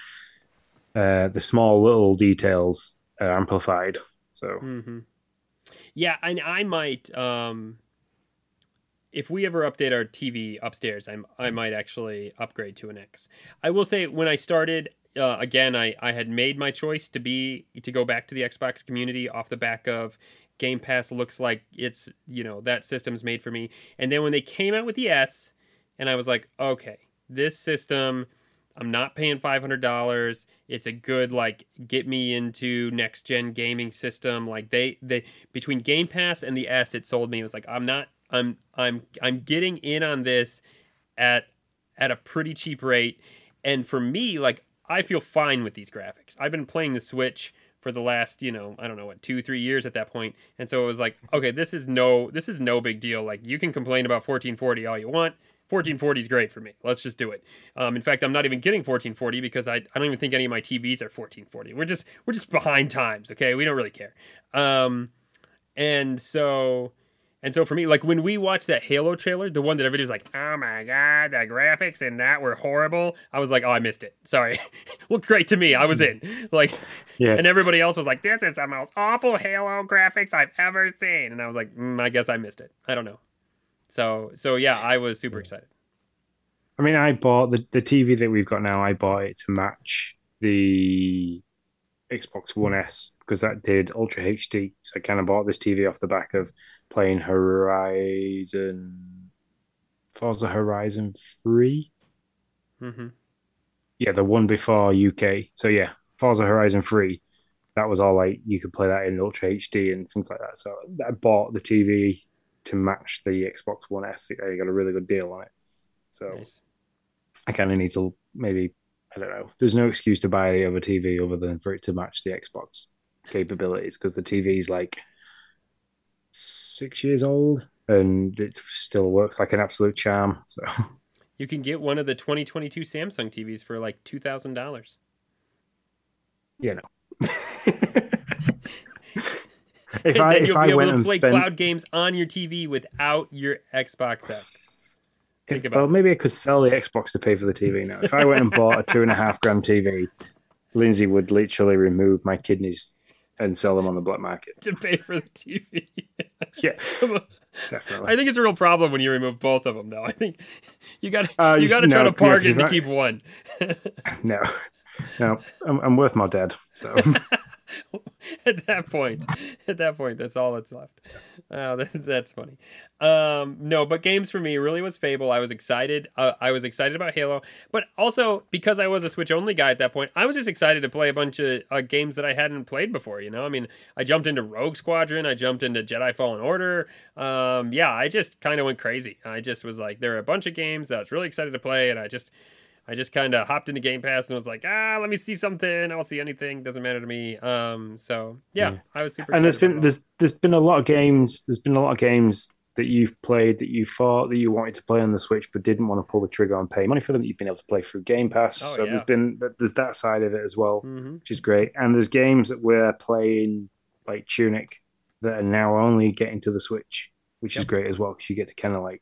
uh, the small little details are amplified. So, mm-hmm. yeah, and I might um, if we ever update our T V upstairs, I I might actually upgrade to an X. I will say when I started uh, again, I, I had made my choice to be to go back to the Xbox community off the back of Game Pass. Looks like it's you know that system's made for me. And then when they came out with the S, and I was like, okay, this system. I'm not paying five hundred dollars. It's a good, like, get me into next-gen gaming system. Like, they, they between Game Pass and the S, it sold me. It was like, I'm not, I'm, I'm, I'm getting in on this at, at a pretty cheap rate. And for me, like, I feel fine with these graphics. I've been playing the Switch for the last, you know, I don't know what, two, three years at that point. And so it was like, okay, this is no, this is no big deal. Like, you can complain about fourteen forty all you want. fourteen forty is great for me. Let's just do it. Um, in fact, I'm not even getting fourteen forty because I, I don't even think any of my T Vs are fourteen forty. We're just we're just behind times, okay? We don't really care. Um, and so and so for me, like when we watched that Halo trailer, the one that everybody was like, oh my god, the graphics in that were horrible. I was like, oh, I missed it. Sorry. Looked great to me. I was in. Like, yeah. And everybody else was like, this is the most awful Halo graphics I've ever seen. And I was like, mm, I guess I missed it. I don't know. So, so yeah, I was super excited. I mean, I bought the, the T V that we've got now, I bought it to match the Xbox One S because that did Ultra H D. So I kind of bought this T V off the back of playing Horizon, Forza Horizon three. Mm-hmm. Yeah, the one before U K. So yeah, Forza Horizon three. That was all like, you could play that in Ultra H D and things like that. So I bought the T V to match the Xbox One S. You got a really good deal on it. So nice. I kind of need to maybe, I don't know. There's no excuse to buy the other T V other than for it to match the Xbox capabilities because the T V's like six years old and it still works like an absolute charm. So you can get one of the twenty twenty-two Samsung T Vs for like two thousand dollars. Yeah, no. If I, and then you'll if be I able to play spent... cloud games on your T V without your Xbox app. Think if, about well, it. Maybe I could sell the Xbox to pay for the T V now. If I went and bought a two and a half gram T V, Lindsay would literally remove my kidneys and sell them on the black market. To pay for the T V. Yeah, definitely. I think it's a real problem when you remove both of them, though. I think you got uh, you got to no, try to bargain yeah, to I... keep one. no, no, I'm, I'm worth my dad, so... At that point, at that point, that's all that's left. Oh, that's, that's funny. Um, no, but games for me really was Fable. I was excited. Uh, I was excited about Halo, but also because I was a Switch only guy at that point, I was just excited to play a bunch of uh, games that I hadn't played before. You know, I mean, I jumped into Rogue Squadron. I jumped into Jedi Fallen Order. Um, yeah, I just kind of went crazy. I just was like, there were a bunch of games that I was really excited to play. And I just, I just kind of hopped into Game Pass and was like, ah, let me see something. I'll see anything. Doesn't matter to me. Um, so yeah, yeah, I was super excited. And there's been there's there's been a lot of games. There's been a lot of games that you've played that you thought that you wanted to play on the Switch, but didn't want to pull the trigger and pay money for them. That you've been able to play through Game Pass. Oh, so yeah. there's been there's that side of it as well, mm-hmm. which is great. And there's games that we're playing like Tunic that are now only getting to the Switch, which yep. is great as well because you get to kind of like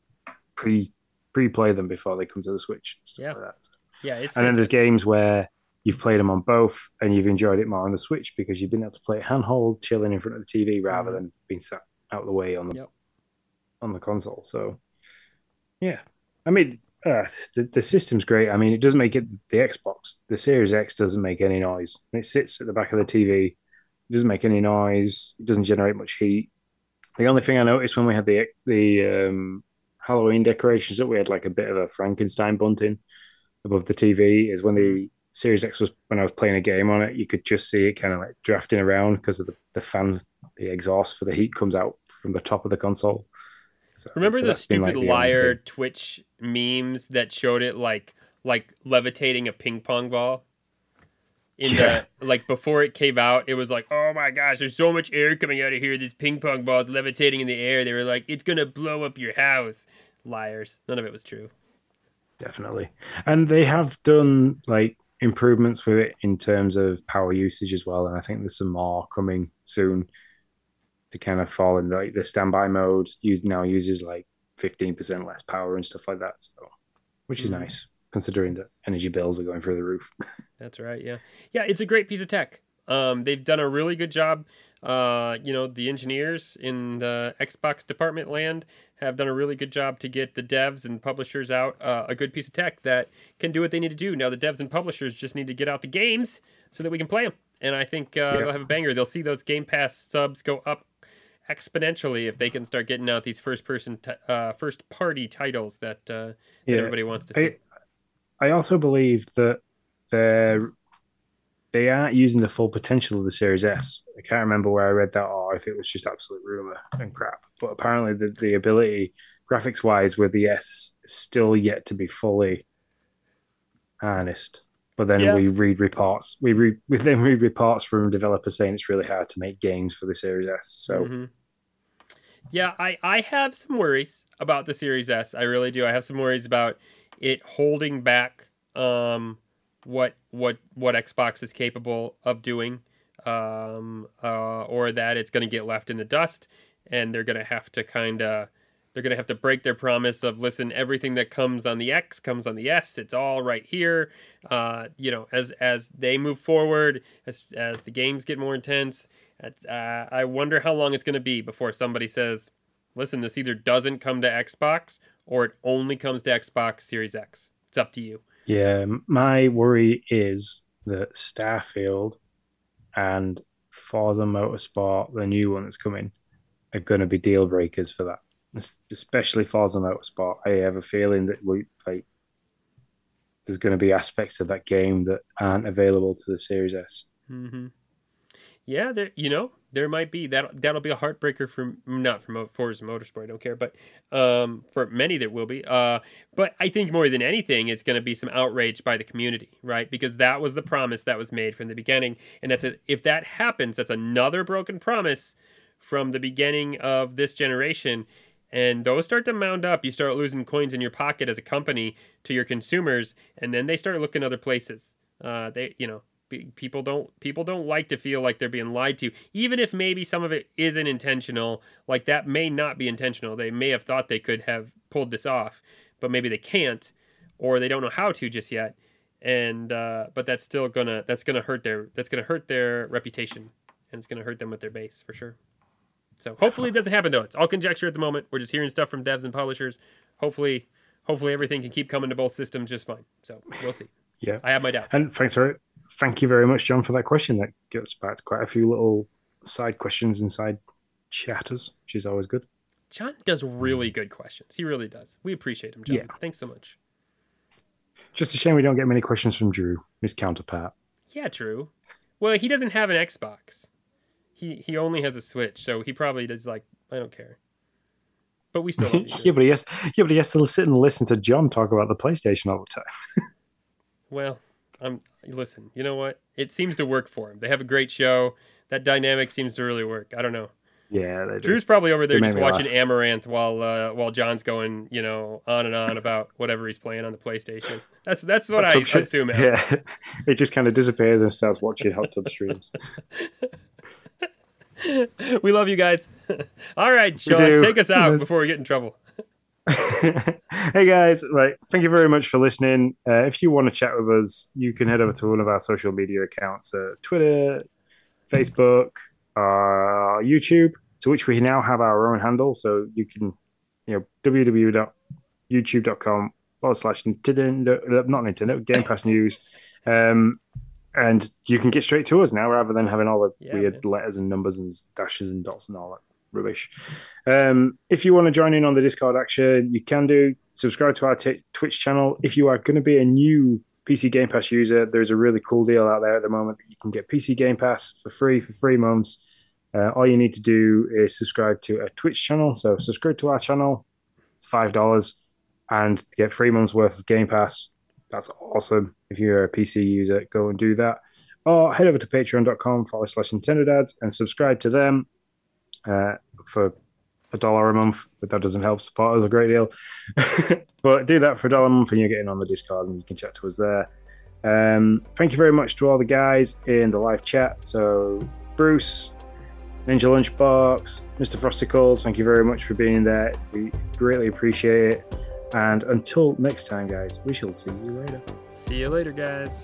pre. pre-play them before they come to the Switch. Stuff yeah. Like that. So. Yeah. It's and fantastic. Then there's games where you've played them on both and you've enjoyed it more on the Switch because you've been able to play it handhold, chilling in front of the T V rather mm-hmm. than being sat out of the way on the, yep. on the console. So yeah, I mean, uh, the, the system's great. I mean, it doesn't make it the Xbox. The Series X doesn't make any noise. It sits at the back of the T V. It doesn't make any noise. It doesn't generate much heat. The only thing I noticed when we had the the um, Halloween decorations that we had like a bit of a Frankenstein bunting above the T V is when the Series X was, when I was playing a game on it, you could just see it kind of like drafting around because of the, the fan, the exhaust for the heat comes out from the top of the console. So remember those stupid like liar Twitch memes that showed it like like levitating a ping pong ball? In yeah. the like before it came out, it was like, oh my gosh, there's so much air coming out of here. This ping pong ball is levitating in the air. They were like, it's gonna blow up your house. Liars. None of it was true. Definitely. And they have done like improvements with it in terms of power usage as well. And I think there's some more coming soon to kind of fall in like the standby mode. Use now uses like fifteen percent less power and stuff like that. So, which is mm-hmm. nice. Considering that energy bills are going through the roof. That's right, yeah. Yeah, it's a great piece of tech. Um, they've done a really good job. Uh, you know, the engineers in the Xbox department land have done a really good job to get the devs and publishers out uh, a good piece of tech that can do what they need to do. Now, the devs and publishers just need to get out the games so that we can play them. And I think uh, yeah. they'll have a banger. They'll see those Game Pass subs go up exponentially if they can start getting out these first-person, t- uh, first-party titles that, uh, that yeah. everybody wants to see. I- I also believe that they're, they aren't using the full potential of the Series S. I can't remember where I read that or if it was just absolute rumor and crap. But apparently the, the ability, graphics-wise, with the S still yet to be fully harnessed. But then yeah. we read reports. We, re, we then read reports from developers saying it's really hard to make games for the Series S. So... Mm-hmm. Yeah, I, I have some worries about the Series S. I really do. I have some worries about... it holding back um, what what what Xbox is capable of doing, um, uh, or that it's going to get left in the dust, and they're going to have to kind of they're going to have to break their promise of listen, everything that comes on the X comes on the S. It's all right here. Uh, you know, as as they move forward, as as the games get more intense, uh, I wonder how long it's going to be before somebody says, listen, this either doesn't come to Xbox. Or it only comes to Xbox Series X. It's up to you. Yeah, my worry is that Starfield and Forza Motorsport, the new one that's coming, are going to be deal breakers for that. Especially Forza Motorsport. I have a feeling that we, like, there's going to be aspects of that game that aren't available to the Series S. Mm-hmm. Yeah, there. You know, there might be that. That'll be a heartbreaker for not for Forza Motorsport. I don't care, but um, for many there will be. Uh, but I think more than anything, it's going to be some outrage by the community, right? Because that was the promise that was made from the beginning, and that's a, if that happens, that's another broken promise from the beginning of this generation. And those start to mound up. You start losing coins in your pocket as a company to your consumers, and then they start looking other places. Uh, they, you know. People don't people don't like to feel like they're being lied to, even if maybe some of it isn't intentional. Like that may not be intentional. They may have thought they could have pulled this off, but maybe they can't, or they don't know how to just yet. And uh, but that's still gonna that's gonna hurt their that's gonna hurt their reputation, and it's gonna hurt them with their base for sure. So hopefully it doesn't happen though. It's all conjecture at the moment. We're just hearing stuff from devs and publishers. Hopefully, hopefully everything can keep coming to both systems just fine. So we'll see. Yeah, I have my doubts. And thanks for it. Thank you very much, John, for that question. That gets back to quite a few little side questions and side chatters, which is always good. John does really good questions. He really does. We appreciate him, John. Yeah. Thanks so much. Just a shame we don't get many questions from Drew, his counterpart. Yeah, Drew. Well, he doesn't have an Xbox. He he only has a Switch, so he probably does like, I don't care. But we still love you, yeah, but he has, yeah, but he has to sit and listen to John talk about the PlayStation all the time. Well... Um, listen, you know what? It seems to work for him. They have a great show. That dynamic seems to really work. I don't know. Yeah, they do. Drew's probably over there just watching laugh. Amaranth while uh, while John's going, you know, on and on about whatever he's playing on the PlayStation. That's that's what I shit. assume. Yeah, it just kind of disappears and starts watching hot tub streams. We love you guys. All right, Sean, take us out before we get in trouble. Hey guys, right, thank you very much for listening. Uh, if you want to chat with us, you can head over to one of our social media accounts, uh, Twitter, Facebook, uh, YouTube, to which we now have our own handle, so you can, you know, w w w dot youtube dot com forward slash Nintendo, not Nintendo, Game Pass News. Um, and you can get straight to us now rather than having all the yeah, weird man. letters and numbers and dashes and dots and all that rubbish. Um, if you want to join in on the Discord action, you can do. Subscribe to our t- Twitch channel. If you are going to be a new P C Game Pass user, there's a really cool deal out there at the moment that you can get P C Game Pass for free for three months. Uh, all you need to do is subscribe to a Twitch channel. So subscribe to our channel. It's five dollars and get three months worth of Game Pass. That's awesome. If you're a P C user, go and do that. Or head over to patreon.com forward slash Nintendo Dads and subscribe to them uh, for a dollar a month. But that doesn't help support us a great deal. But do that for a dollar a month and you're getting on the Discord and you can chat to us there. Um, thank you very much to all the guys in the live chat. So Bruce, Ninja Lunchbox, Mister Frosticles, thank you very much for being there. We greatly appreciate it. And until next time, guys, we shall see you later. See you later, guys.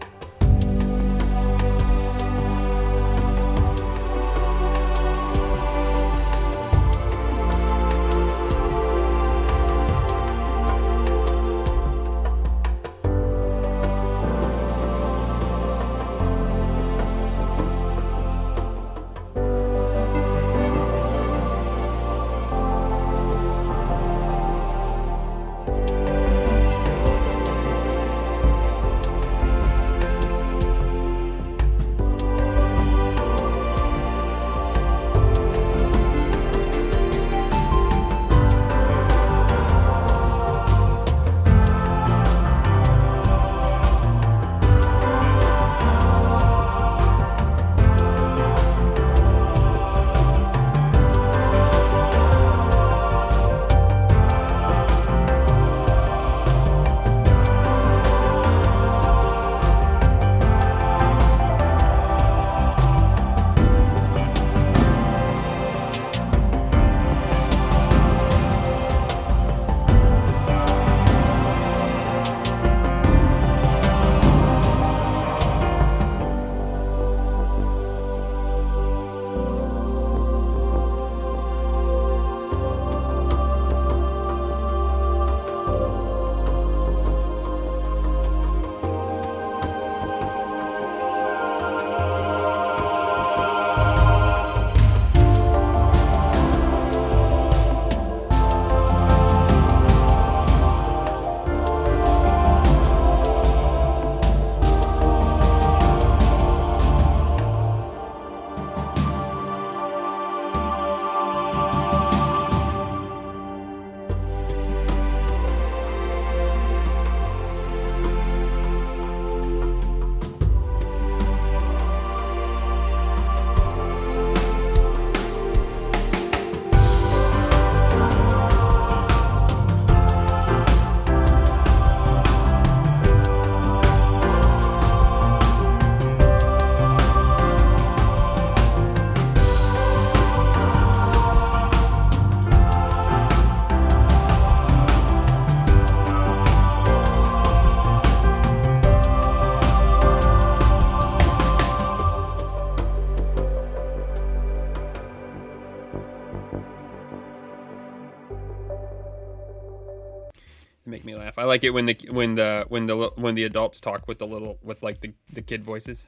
I like it when the when the when the when the adults talk with the little with like the, the kid voices.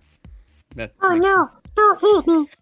That oh no! Sense. Don't hit me!